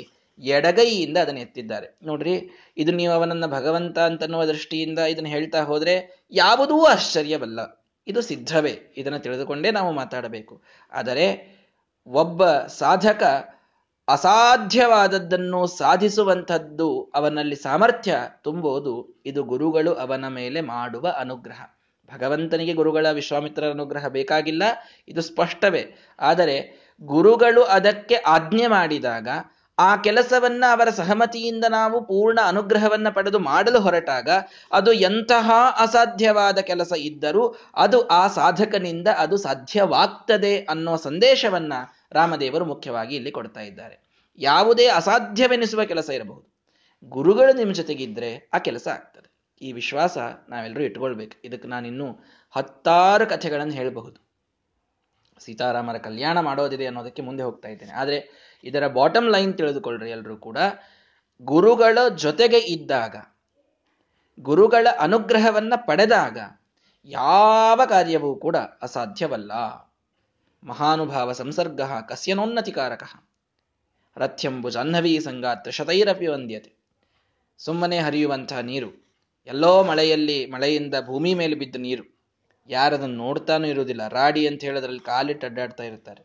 ಎಡಗೈಯಿಂದ ಅದನ್ನ ಎತ್ತಿದ್ದಾರೆ ನೋಡ್ರಿ. ಇದು ನೀವು ಅವನನ್ನ ಭಗವಂತ ಅಂತನ್ನುವ ದೃಷ್ಟಿಯಿಂದ ಇದನ್ನ ಹೇಳ್ತಾ ಹೋದ್ರೆ ಯಾವುದೂ ಆಶ್ಚರ್ಯವಲ್ಲ, ಇದು ಸಿದ್ಧವೇ, ಇದನ್ನು ತಿಳಿದುಕೊಂಡೇ ನಾವು ಮಾತಾಡಬೇಕು. ಆದರೆ ಒಬ್ಬ ಸಾಧಕ ಅಸಾಧ್ಯವಾದದ್ದನ್ನು ಸಾಧಿಸುವಂಥದ್ದು ಅವನಲ್ಲಿ ಸಾಮರ್ಥ್ಯ ತುಂಬುವುದು ಇದು ಗುರುಗಳು ಅವನ ಮೇಲೆ ಮಾಡುವ ಅನುಗ್ರಹ. ಭಗವಂತನಿಗೆ ಗುರುಗಳ ವಿಶ್ವಾಮಿತ್ರರ ಅನುಗ್ರಹ ಬೇಕಾಗಿಲ್ಲ, ಇದು ಸ್ಪಷ್ಟವೇ. ಆದರೆ ಗುರುಗಳು ಅದಕ್ಕೆ ಆಜ್ಞೆ ಮಾಡಿದಾಗ ಆ ಕೆಲಸವನ್ನ ಅವರ ಸಹಮತಿಯಿಂದ ನಾವು ಪೂರ್ಣ ಅನುಗ್ರಹವನ್ನ ಪಡೆದು ಮಾಡಲು ಹೊರಟಾಗ ಅದು ಎಂತಹ ಅಸಾಧ್ಯವಾದ ಕೆಲಸ ಇದ್ದರೂ ಅದು ಆ ಸಾಧಕನಿಂದ ಅದು ಸಾಧ್ಯವಾಗ್ತದೆ ಅನ್ನೋ ಸಂದೇಶವನ್ನ ರಾಮದೇವರು ಮುಖ್ಯವಾಗಿ ಇಲ್ಲಿ ಕೊಡ್ತಾ ಇದ್ದಾರೆ. ಯಾವುದೇ ಅಸಾಧ್ಯವೆನಿಸುವ ಕೆಲಸ ಇರಬಹುದು, ಗುರುಗಳು ನಿಮ್ಮ ಜೊತೆಗಿದ್ರೆ ಆ ಕೆಲಸ ಆಗ್ತದೆ. ಈ ವಿಶ್ವಾಸ ನಾವೆಲ್ಲರೂ ಇಟ್ಕೊಳ್ಬೇಕು. ಇದಕ್ಕೆ ನಾನಿನ್ನೂ ಹತ್ತಾರು ಕಥೆಗಳನ್ನು ಹೇಳಬಹುದು. ಸೀತಾರಾಮರ ಕಲ್ಯಾಣ ಮಾಡೋದಿದೆ ಅನ್ನೋದಕ್ಕೆ ಮುಂದೆ ಹೋಗ್ತಾ ಇದ್ದೇನೆ. ಆದರೆ ಇದರ ಬಾಟಮ್ ಲೈನ್ ತಿಳಿದುಕೊಳ್ಳ್ರಿ ಎಲ್ಲರೂ ಕೂಡ. ಗುರುಗಳ ಜೊತೆಗೆ ಇದ್ದಾಗ, ಗುರುಗಳ ಅನುಗ್ರಹವನ್ನ ಪಡೆದಾಗ ಯಾವ ಕಾರ್ಯವೂ ಕೂಡ ಅಸಾಧ್ಯವಲ್ಲ. ಮಹಾನುಭಾವ ಸಂಸರ್ಗ ಕಸ್ಯನೋನ್ನತಿಕಾರಕ ರಥ್ಯಂಬು ಜಾಹ್ನವೀ ಸಂಗಾತ್ ಶತೈರಪಿ ವಂದ್ಯತೆ. ಸುಮ್ಮನೆ ಹರಿಯುವಂತಹ ನೀರು, ಎಲ್ಲೋ ಮಳೆಯಿಂದ ಭೂಮಿ ಮೇಲೆ ಬಿದ್ದ ನೀರು, ಯಾರದನ್ನು ನೋಡ್ತಾನೂ ಇರುವುದಿಲ್ಲ. ರಾಡಿ ಅಂತ ಹೇಳೋದ್ರಲ್ಲಿ ಕಾಲಿಟ್ಟು ಅಡ್ಡಾಡ್ತಾ ಇರ್ತಾರೆ.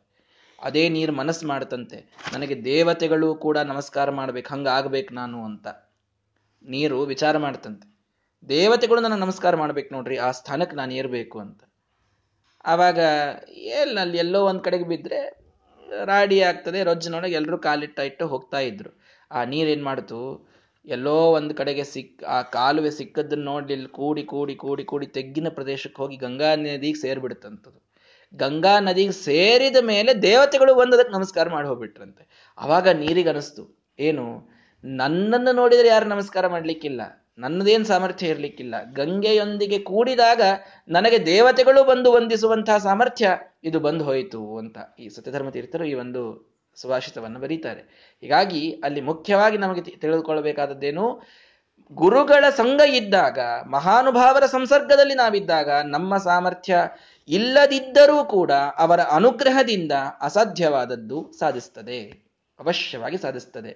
ಅದೇ ನೀರು ಮನಸ್ಸು ಮಾಡ್ತಂತೆ, ನನಗೆ ದೇವತೆಗಳು ಕೂಡ ನಮಸ್ಕಾರ ಮಾಡ್ಬೇಕು, ಹಂಗಾಗ್ಬೇಕು ನಾನು ಅಂತ ನೀರು ವಿಚಾರ ಮಾಡ್ತಂತೆ. ದೇವತೆಗಳು ನನಗೆ ನಮಸ್ಕಾರ ಮಾಡ್ಬೇಕು ನೋಡ್ರಿ, ಆ ಸ್ಥಾನಕ್ಕೆ ನಾನು ಏರ್ಬೇಕು ಅಂತ. ಆವಾಗ ಅಲ್ಲಿ ಎಲ್ಲೋ ಒಂದ್ ಕಡೆಗೆ ಬಿದ್ದರೆ ರಾಡಿ ಆಗ್ತದೆ, ರೊಜ್ಜಿನೊಳಗೆ ಎಲ್ಲರೂ ಕಾಲಿಟ್ಟು ಹೋಗ್ತಾ ಇದ್ರು. ಆ ನೀರೇನ್ ಮಾಡ್ತು, ಎಲ್ಲೋ ಒಂದು ಕಡೆಗೆ ಆ ಕಾಲುವೆ ಸಿಕ್ಕದನ್ನ ನೋಡಿ ಕೂಡಿ ಕೂಡಿ ಕೂಡಿ ಕೂಡಿ ತೆಗ್ಗಿನ ಪ್ರದೇಶಕ್ಕೆ ಹೋಗಿ ಗಂಗಾ ನದಿಗೆ ಸೇರ್ಬಿಡ್ತಂಥದ್ದು. ಗಂಗಾ ನದಿಗೆ ಸೇರಿದ ಮೇಲೆ ದೇವತೆಗಳು ಒಂದದಕ್ಕೆ ನಮಸ್ಕಾರ ಮಾಡಿ ಹೋಗ್ಬಿಟ್ರಂತೆ. ಅವಾಗ ನೀರಿಗೆ ಅನಿಸ್ತು, ಏನು, ನನ್ನನ್ನು ನೋಡಿದರೆ ಯಾರು ನಮಸ್ಕಾರ ಮಾಡ್ಲಿಕ್ಕಿಲ್ಲ, ನನ್ನದೇನು ಸಾಮರ್ಥ್ಯ ಇರಲಿಕ್ಕಿಲ್ಲ, ಗಂಗೆಯೊಂದಿಗೆ ಕೂಡಿದಾಗ ನನಗೆ ದೇವತೆಗಳು ಬಂದು ವಂದಿಸುವಂತಹ ಸಾಮರ್ಥ್ಯ ಇದು ಬಂದು ಹೋಯಿತು ಅಂತ ಈ ಸತ್ಯಧರ್ಮ ತೀರ್ಥರು ಈ ಒಂದು ಸುಭಾಷಿತವನ್ನು ಬರೀತಾರೆ. ಹೀಗಾಗಿ ಅಲ್ಲಿ ಮುಖ್ಯವಾಗಿ ನಮಗೆ ತಿಳಿದುಕೊಳ್ಳಬೇಕಾದದ್ದೇನು, ಗುರುಗಳ ಸಂಘ ಇದ್ದಾಗ, ಮಹಾನುಭಾವರ ಸಂಸರ್ಗದಲ್ಲಿ ನಾವಿದ್ದಾಗ ನಮ್ಮ ಸಾಮರ್ಥ್ಯ ಇಲ್ಲದಿದ್ದರೂ ಕೂಡ ಅವರ ಅನುಗ್ರಹದಿಂದ ಅಸಾಧ್ಯವಾದದ್ದು ಸಾಧಿಸ್ತದೆ, ಅವಶ್ಯವಾಗಿ ಸಾಧಿಸ್ತದೆ.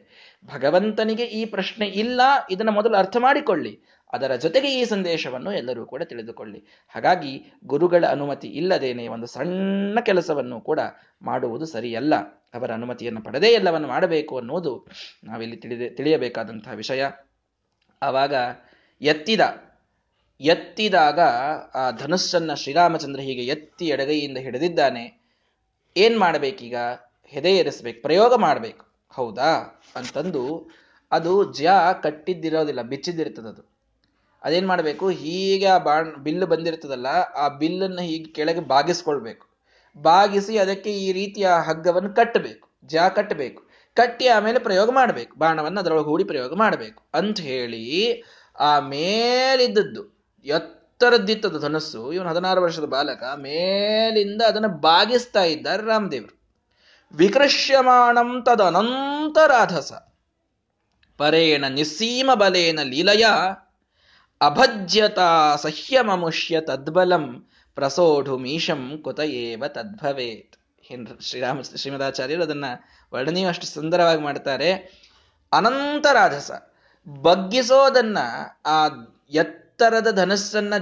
ಭಗವಂತನಿಗೆ ಈ ಪ್ರಶ್ನೆ ಇಲ್ಲ, ಇದನ್ನು ಮೊದಲು ಅರ್ಥ ಮಾಡಿಕೊಳ್ಳಿ. ಅದರ ಜೊತೆಗೆ ಈ ಸಂದೇಶವನ್ನು ಎಲ್ಲರೂ ಕೂಡ ತಿಳಿದುಕೊಳ್ಳಿ. ಹಾಗಾಗಿ ಗುರುಗಳ ಅನುಮತಿ ಇಲ್ಲದೇನೆ ಒಂದು ಸಣ್ಣ ಕೆಲಸವನ್ನು ಕೂಡ ಮಾಡುವುದು ಸರಿಯಲ್ಲ. ಅವರ ಅನುಮತಿಯನ್ನು ಪಡೆದೇ ಎಲ್ಲವನ್ನು ಮಾಡಬೇಕು ಅನ್ನೋದು ನಾವಿಲ್ಲಿ ತಿಳಿಯಬೇಕಾದಂತಹ ವಿಷಯ. ಆವಾಗ ಎತ್ತಿದಾಗ ಆ ಧನುಸ್ಸನ್ನ ಶ್ರೀರಾಮಚಂದ್ರ ಹೀಗೆ ಎತ್ತಿ ಎಡಗೈಯಿಂದ ಹಿಡಿದಿದ್ದಾನೆ. ಏನ್ ಮಾಡಬೇಕೀಗ? ಹೆದೆ ಏರಿಸ್ಬೇಕು, ಪ್ರಯೋಗ ಮಾಡಬೇಕು. ಹೌದಾ ಅಂತಂದು ಅದು ಕಟ್ಟಿದ್ದಿರೋದಿಲ್ಲ, ಬಿಚ್ಚಿದ್ದಿರ್ತದದು. ಅದೇನ್ ಮಾಡಬೇಕು, ಹೀಗೆ ಆ ಬಿಲ್ಲು ಬಂದಿರ್ತದಲ್ಲ, ಆ ಬಿಲ್ಲನ್ನು ಹೀಗೆ ಕೆಳಗೆ ಬಾಗಿಸ್ಕೊಳ್ಬೇಕು. ಬಾಗಿಸಿ ಅದಕ್ಕೆ ಈ ರೀತಿಯ ಹಗ್ಗವನ್ನು ಕಟ್ಟಬೇಕು, ಕಟ್ಟಬೇಕು. ಕಟ್ಟಿ ಆಮೇಲೆ ಪ್ರಯೋಗ ಮಾಡಬೇಕು, ಬಾಣವನ್ನು ಅದರೊಳಗೆ ಹೂಡಿ ಪ್ರಯೋಗ ಮಾಡಬೇಕು ಅಂತ ಹೇಳಿ ಆ ಮೇಲಿದ್ದದ್ದು ಎತ್ತರದ್ದಿತ್ತದು ಧನಸ್ಸು, ಇವನು 16 ವರ್ಷದ ಬಾಲಕ, ಮೇಲಿಂದ ಅದನ್ನು ಬಾಗಿಸ್ತಾ ಇದ್ದಾರೆ ರಾಮದೇವರು. ವಿಕೃಷ್ಯಮಾಣಂ ತದನಂತರಾಧಸ ಪರೇಣ ನಿಸ್ಸೀಮ ಬಲೇನ ಲೀಲಯ ಅಭಜ್ಯತಾ ಸಹ್ಯಮಮುಷ್ಯ ತದ್ಬಲಂ ಪ್ರಸೋಢು ಮೀಶಂ ಕುತ ಏವ ತದ್ಭವೇತ್. ಶ್ರೀಮದಾಚಾರ್ಯರು ಅದನ್ನ ವರ್ಣನೆಯು ಅಷ್ಟು ಸುಂದರವಾಗಿ ಮಾಡ್ತಾರೆ. ಅನಂತರಾಧಸ, ಬಗ್ಗಿಸೋದನ್ನ, ಆ ಎತ್ತರದ ಧನಸ್ಸನ್ನ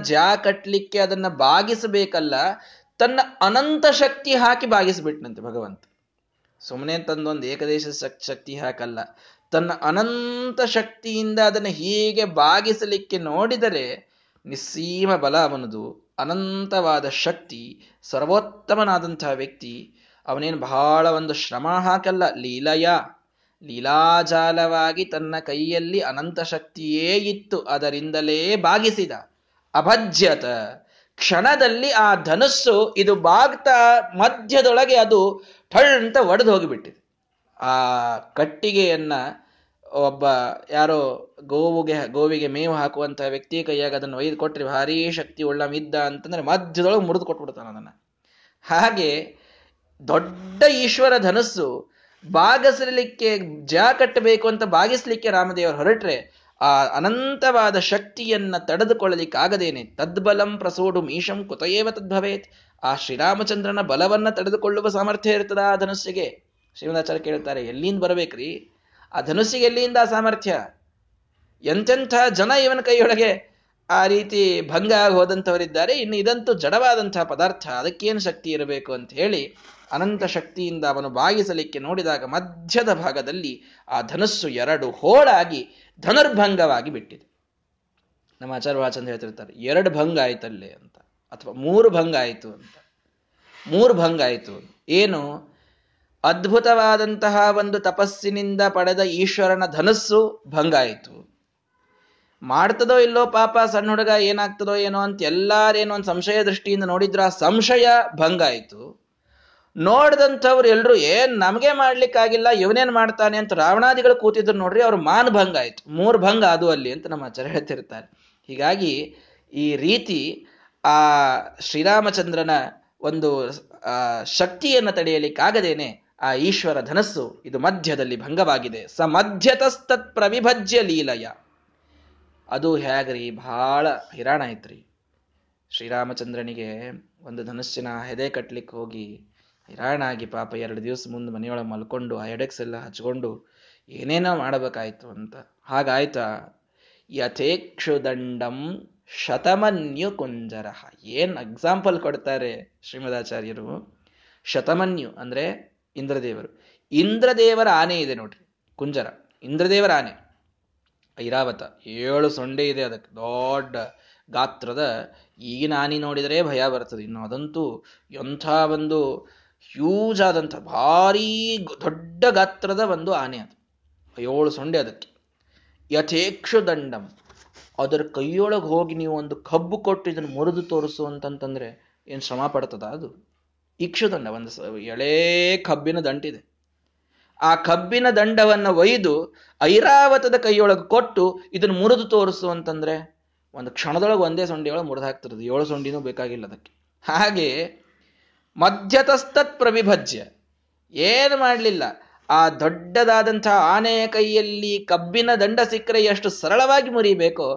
ಕಟ್ಟಲಿಕ್ಕೆ ಅದನ್ನ ಬಾಗಿಸಬೇಕಲ್ಲ, ತನ್ನ ಅನಂತ ಶಕ್ತಿ ಹಾಕಿ ಬಾಗಿಸ್ಬಿಟ್ನಂತೆ ಭಗವಂತ. ಸುಮ್ಮನೆ ತಂದೊಂದು ಏಕದೇಶ ಶಕ್ತಿ ಹಾಕಲ್ಲ, ತನ್ನ ಅನಂತ ಶಕ್ತಿಯಿಂದ ಅದನ್ನು ಹೀಗೆ ಬಾಗಿಸಲಿಕ್ಕೆ ನೋಡಿದರೆ ನಿಸ್ಸೀಮ ಬಲ ಅವನದು, ಅನಂತವಾದ ಶಕ್ತಿ, ಸರ್ವೋತ್ತಮನಾದಂತಹ ವ್ಯಕ್ತಿ. ಅವನೇನು ಬಹಳ ಒಂದು ಶ್ರಮ ಹಾಕಲ್ಲ, ಲೀಲಾಜಾಲವಾಗಿ ತನ್ನ ಕೈಯಲ್ಲಿ ಅನಂತ ಶಕ್ತಿಯೇ ಇತ್ತು, ಅದರಿಂದಲೇ ಬಾಗಿಸಿದ. ಅಭಜ್ಯತ, ಕ್ಷಣದಲ್ಲಿ ಆ ಧನಸ್ಸು ಇದು ಬಾಗ್ತಾ ಮಧ್ಯದೊಳಗೆ ಅದು ಠಂತ ಒಡೆದು ಹೋಗಿಬಿಟ್ಟಿದೆ. ಆ ಕಟ್ಟಿಗೆಯನ್ನ ಒಬ್ಬ ಯಾರೋ ಗೋವಿಗೆ ಮೇವು ಹಾಕುವಂತಹ ವ್ಯಕ್ತಿ ಕೈಯಾಗ ಅದನ್ನು ಒಯ್ದು ಕೊಟ್ರಿ, ಭಾರೀ ಶಕ್ತಿ ಉಳ್ಳಮಿದ್ದ ಅಂತಂದ್ರೆ ಮಧ್ಯದೊಳಗೆ ಮುರಿದು ಕೊಟ್ಬಿಡ್ತಾನ ಅದನ್ನ. ಹಾಗೆ ದೊಡ್ಡ ಈಶ್ವರ ಧನಸ್ಸು ಬಾಗಿಸಲಿಕ್ಕೆ ಕಟ್ಟಬೇಕು ಅಂತ ಬಾಗಿಸ್ಲಿಕ್ಕೆ ರಾಮದೇವರು ಹೊರಟ್ರೆ ಆ ಅನಂತವಾದ ಶಕ್ತಿಯನ್ನ ತಡೆದುಕೊಳ್ಳಲಿಕ್ಕೆ ಆಗದೇನೆ ತದ್ಬಲಂ ಪ್ರಸೋಡು ಮೀಶಂ ಕುತಯೇವ ತದ್ಭವೇತ್. ಆ ಶ್ರೀರಾಮಚಂದ್ರನ ಬಲವನ್ನ ತಡೆದುಕೊಳ್ಳುವ ಸಾಮರ್ಥ್ಯ ಇರ್ತದ ಆ ಧನುಸ್ಸಿಗೆ? ಶ್ರೀಮದಾಚಾರ್ಯ ಕೇಳ್ತಾರೆ, ಎಲ್ಲಿಂದ ಬರಬೇಕ್ರಿ ಆ ಧನುಸ್ಸಿಗೆ? ಎಲ್ಲಿಂದ ಆ ಸಾಮರ್ಥ್ಯ? ಎಂತೆಂಥ ಜನ ಇವನ ಕೈಯೊಳಗೆ ಆ ರೀತಿ ಭಂಗ ಆಗಿ ಹೋದಂಥವರಿದ್ದಾರೆ, ಇನ್ನು ಇದಂತೂ ಜಡವಾದಂತಹ ಪದಾರ್ಥ, ಅದಕ್ಕೇನು ಶಕ್ತಿ ಇರಬೇಕು ಅಂತ ಹೇಳಿ ಅನಂತ ಶಕ್ತಿಯಿಂದ ಅವನು ಬಾಗಿಸಲಿಕ್ಕೆ ನೋಡಿದಾಗ ಮಧ್ಯದ ಭಾಗದಲ್ಲಿ ಆ ಧನಸ್ಸು ಎರಡು ಹೋಳಾಗಿ ಧನುರ್ಭಂಗವಾಗಿ ಬಿಟ್ಟಿದೆ. ನಮ್ಮ ಆಚಾರ್ಯವಾಚಂದ ಹೇಳ್ತಿರ್ತಾರೆ, ಎರಡು ಭಂಗ ಆಯ್ತಲ್ಲೇ ಅಂತ, ಅಥವಾ ಮೂರು ಭಂಗ ಆಯಿತು ಅಂತ. ಮೂರು ಭಂಗ ಆಯಿತು ಏನು? ಅದ್ಭುತವಾದಂತಹ ಒಂದು ತಪಸ್ಸಿನಿಂದ ಪಡೆದ ಈಶ್ವರನ ಧನಸ್ಸು ಭಂಗ ಆಯಿತು. ಮಾಡ್ತದೋ ಇಲ್ಲೋ ಪಾಪ ಸಣ್ಣ ಹುಡುಗ, ಏನಾಗ್ತದೋ ಏನೋ ಅಂತ ಎಲ್ಲಾರೇನೋ ಒಂದು ಸಂಶಯ ದೃಷ್ಟಿಯಿಂದ ನೋಡಿದ್ರ ಆ ಸಂಶಯ ಭಂಗ ಆಯಿತು. ನೋಡ್ದಂಥವ್ರು ಎಲ್ರು ಏನ್ ನಮಗೆ ಮಾಡ್ಲಿಕ್ಕಾಗಿಲ್ಲ ಇವನೇನ್ ಮಾಡ್ತಾನೆ ಅಂತ ರಾವಣಾದಿಗಳು ಕೂತಿದ್ರು ನೋಡ್ರಿ, ಅವ್ರ ಮಾನ ಭಂಗ ಆಯ್ತು. ಮೂರು ಭಂಗ ಅದು ಅಲ್ಲಿ ಅಂತ ನಮ್ಮ ಆಚಾರ್ಯ ಹೇಳ್ತಿರ್ತಾರೆ. ಹೀಗಾಗಿ ಈ ರೀತಿ ಆ ಶ್ರೀರಾಮಚಂದ್ರನ ಒಂದು ಶಕ್ತಿಯನ್ನು ತಡೆಯಲಿಕ್ಕಾಗದೇನೆ ಆ ಈಶ್ವರ ಧನಸ್ಸು ಇದು ಮಧ್ಯದಲ್ಲಿ ಭಂಗವಾಗಿದೆ. ಸಮಧ್ಯತಸ್ತತ್ ಪ್ರವಿಭಜ್ಯ ಲೀಲಯ. ಅದು ಹೇಗ್ರಿ? ಬಹಳ ಹಿರಾಣ ಐತ್ರಿ. ಶ್ರೀರಾಮಚಂದ್ರನಿಗೆ ಒಂದು ಧನುಸ್ಸಿನ ಹೆದೆ ಕಟ್ಲಿಕ್ಕೆ ಹೋಗಿ ಹಿರಾಣ ಆಗಿ ಪಾಪ 2 ದಿವಸ ಮುಂದೆ ಮನೆಯೊಳಗೆ ಮಲ್ಕೊಂಡು ಆ ಎಡೆಕ್ಸ್ ಎಲ್ಲ ಹಚ್ಕೊಂಡು ಏನೇನೋ ಮಾಡಬೇಕಾಯ್ತು ಅಂತ. ಹಾಗಾಯ್ತಾ? ಯಥೇಕ್ಷು ದಂಡಂ ಶತಮನ್ಯು ಕುಂಜರ. ಏನ್ ಎಕ್ಸಾಂಪಲ್ ಕೊಡ್ತಾರೆ ಶ್ರೀಮದಾಚಾರ್ಯರು. ಶತಮನ್ಯು ಅಂದ್ರೆ ಇಂದ್ರದೇವರು. ಇಂದ್ರದೇವರ ಆನೆ ಇದೆ ನೋಡ್ರಿ ಕುಂಜರ, ಇಂದ್ರದೇವರ ಆನೆ ಐರಾವತ. 7 ಸೊಂಡೆ ಇದೆ ಅದಕ್ಕೆ, ದೊಡ್ಡ ಗಾತ್ರದ. ಈಗಿನ ಆನೆ ನೋಡಿದರೆ ಭಯ ಬರ್ತದೆ, ಇನ್ನು ಅದಂತೂ ಎಂಥ ಒಂದು ಹ್ಯೂಜ್ ಆದಂಥ ಭಾರೀ ದೊಡ್ಡ ಗಾತ್ರದ ಒಂದು ಆನೆ ಅದು. 7 ಸೊಂಡೆ ಅದಕ್ಕೆ. ಯಥೇಕ್ಷು ದಂಡಂ, ಅದರ ಕೈಯೊಳಗೆ ಹೋಗಿ ನೀವು ಒಂದು ಕಬ್ಬು ಕೊಟ್ಟು ಇದನ್ನು ಮುರಿದು ತೋರಿಸು ಅಂತಂತಂದ್ರೆ ಏನು ಶ್ರಮ ಪಡ್ತದ ಅದು? ಇಕ್ಷುದಂಡ ಒಂದು ಎಳೆ ಕಬ್ಬಿನ ದಂಟಿದೆ, ಆ ಕಬ್ಬಿನ ದಂಡವನ್ನು ಒಯ್ದು ಐರಾವತದ ಕೈಯೊಳಗೆ ಕೊಟ್ಟು ಇದನ್ನು ಮುರಿದು ತೋರಿಸು ಅಂತಂದ್ರೆ ಒಂದು ಕ್ಷಣದೊಳಗೆ ಒಂದೇ ಸೊಂಡಿಯೊಳಗೆ ಮುರಿದು ಹಾಕ್ತಿರೋದು. 7 ಸೊಂಡಿನೂ ಬೇಕಾಗಿಲ್ಲ ಅದಕ್ಕೆ. ಹಾಗೆ ಮಧ್ಯತಸ್ತತ್ ಪ್ರವಿಭಜ್ಯ, ಏನು ಮಾಡಲಿಲ್ಲ. ಆ ದೊಡ್ಡದಾದಂತಹ ಆನೆಯ ಕೈಯಲ್ಲಿ ಕಬ್ಬಿನ ದಂಡ ಸಿಕ್ಕರೆ ಎಷ್ಟು ಸರಳವಾಗಿ ಮುರಿಬೇಕೋ